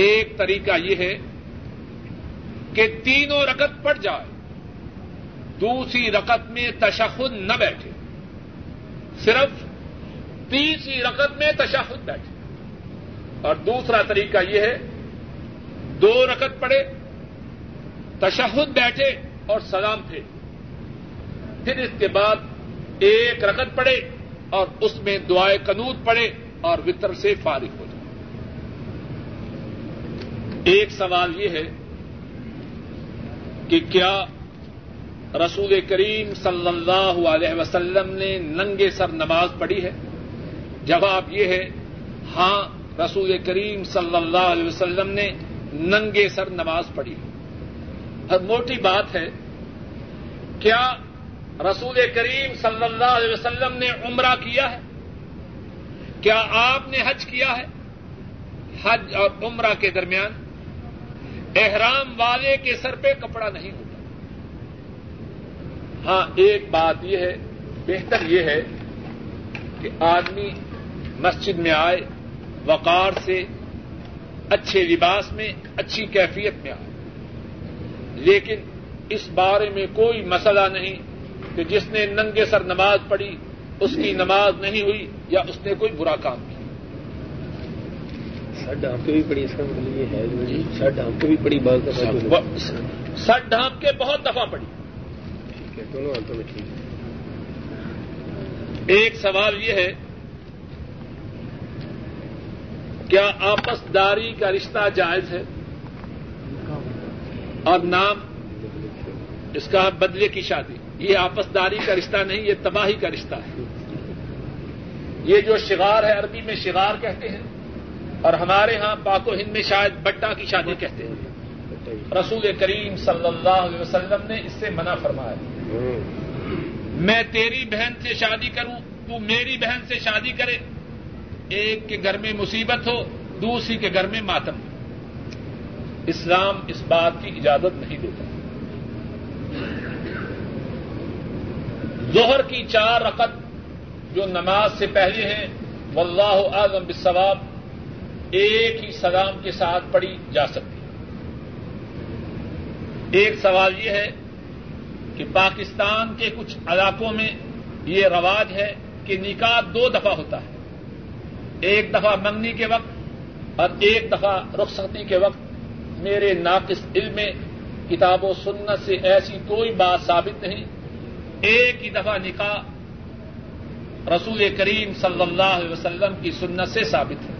ایک طریقہ یہ ہے کہ تینوں رکعت پڑ جائے, دوسری رکعت میں تشہد نہ بیٹھے, صرف تیسری رکعت میں تشہد بیٹھے. اور دوسرا طریقہ یہ ہے دو رکعت پڑھے تشہد بیٹھے اور سلام تھے، پھر اس کے بعد ایک رکعت پڑھے اور اس میں دعائے قنوت پڑھے اور وتر سے فارغ ہو جائے۔ ایک سوال یہ ہے کہ کیا رسول کریم صلی اللہ علیہ وسلم نے ننگے سر نماز پڑھی ہے؟ جواب یہ ہے ہاں، رسول کریم صلی اللہ علیہ وسلم نے ننگے سر نماز پڑھی ہے۔ اور موٹی بات ہے، کیا رسول کریم صلی اللہ علیہ وسلم نے عمرہ کیا ہے؟ کیا آپ نے حج کیا ہے؟ حج اور عمرہ کے درمیان احرام والے کے سر پہ کپڑا نہیں ہوتا۔ ہاں، ایک بات یہ ہے، بہتر یہ ہے کہ آدمی مسجد میں آئے، وقار سے، اچھے لباس میں، اچھی کیفیت میں آئے، لیکن اس بارے میں کوئی مسئلہ نہیں کہ جس نے ننگے سر نماز پڑھی اس کی نماز نہیں ہوئی یا اس نے کوئی برا کام کیا۔ سر ڈھانپ کے بھی پڑی، اس کا مطلب یہ ہے جی، سر ڈھانپ کے بھی پڑی، بعض دفعہ سر ڈھانپ کے بہت دفعہ پڑی، دونوں حالتوں میں ٹھیک۔ ایک سوال یہ ہے، کیا آپسداری کا رشتہ جائز ہے اور نام اس کا بدلے کی شادی؟ یہ آپسداری کا رشتہ نہیں، یہ تباہی کا رشتہ ہے۔ یہ جو شغار ہے، عربی میں شغار کہتے ہیں، اور ہمارے ہاں پاک و ہند میں شاید بٹا کی شادی کہتے ہیں۔ رسول کریم صلی اللہ علیہ وسلم نے اس سے منع فرمایا، میں تیری بہن سے شادی کروں، تو میری بہن سے شادی کرے، ایک کے گھر میں مصیبت ہو، دوسری کے گھر میں ماتم ہو۔ اسلام اس بات کی اجازت نہیں دیتا۔ ظہر کی 4 رکعت جو نماز سے پہلے ہیں، واللہ اعلم بالصواب، ایک ہی سلام کے ساتھ پڑھی جا سکتی۔ ایک سوال یہ ہے کہ پاکستان کے کچھ علاقوں میں یہ رواج ہے کہ نکاح 2 دفعہ ہوتا ہے، ایک دفعہ منگنی کے وقت اور ایک دفعہ رخصتی کے وقت۔ میرے ناقص علم میں کتاب و سنت سے ایسی کوئی بات ثابت نہیں، ایک ہی دفعہ نکاح رسول کریم صلی اللہ علیہ وسلم کی سنت سے ثابت ہے۔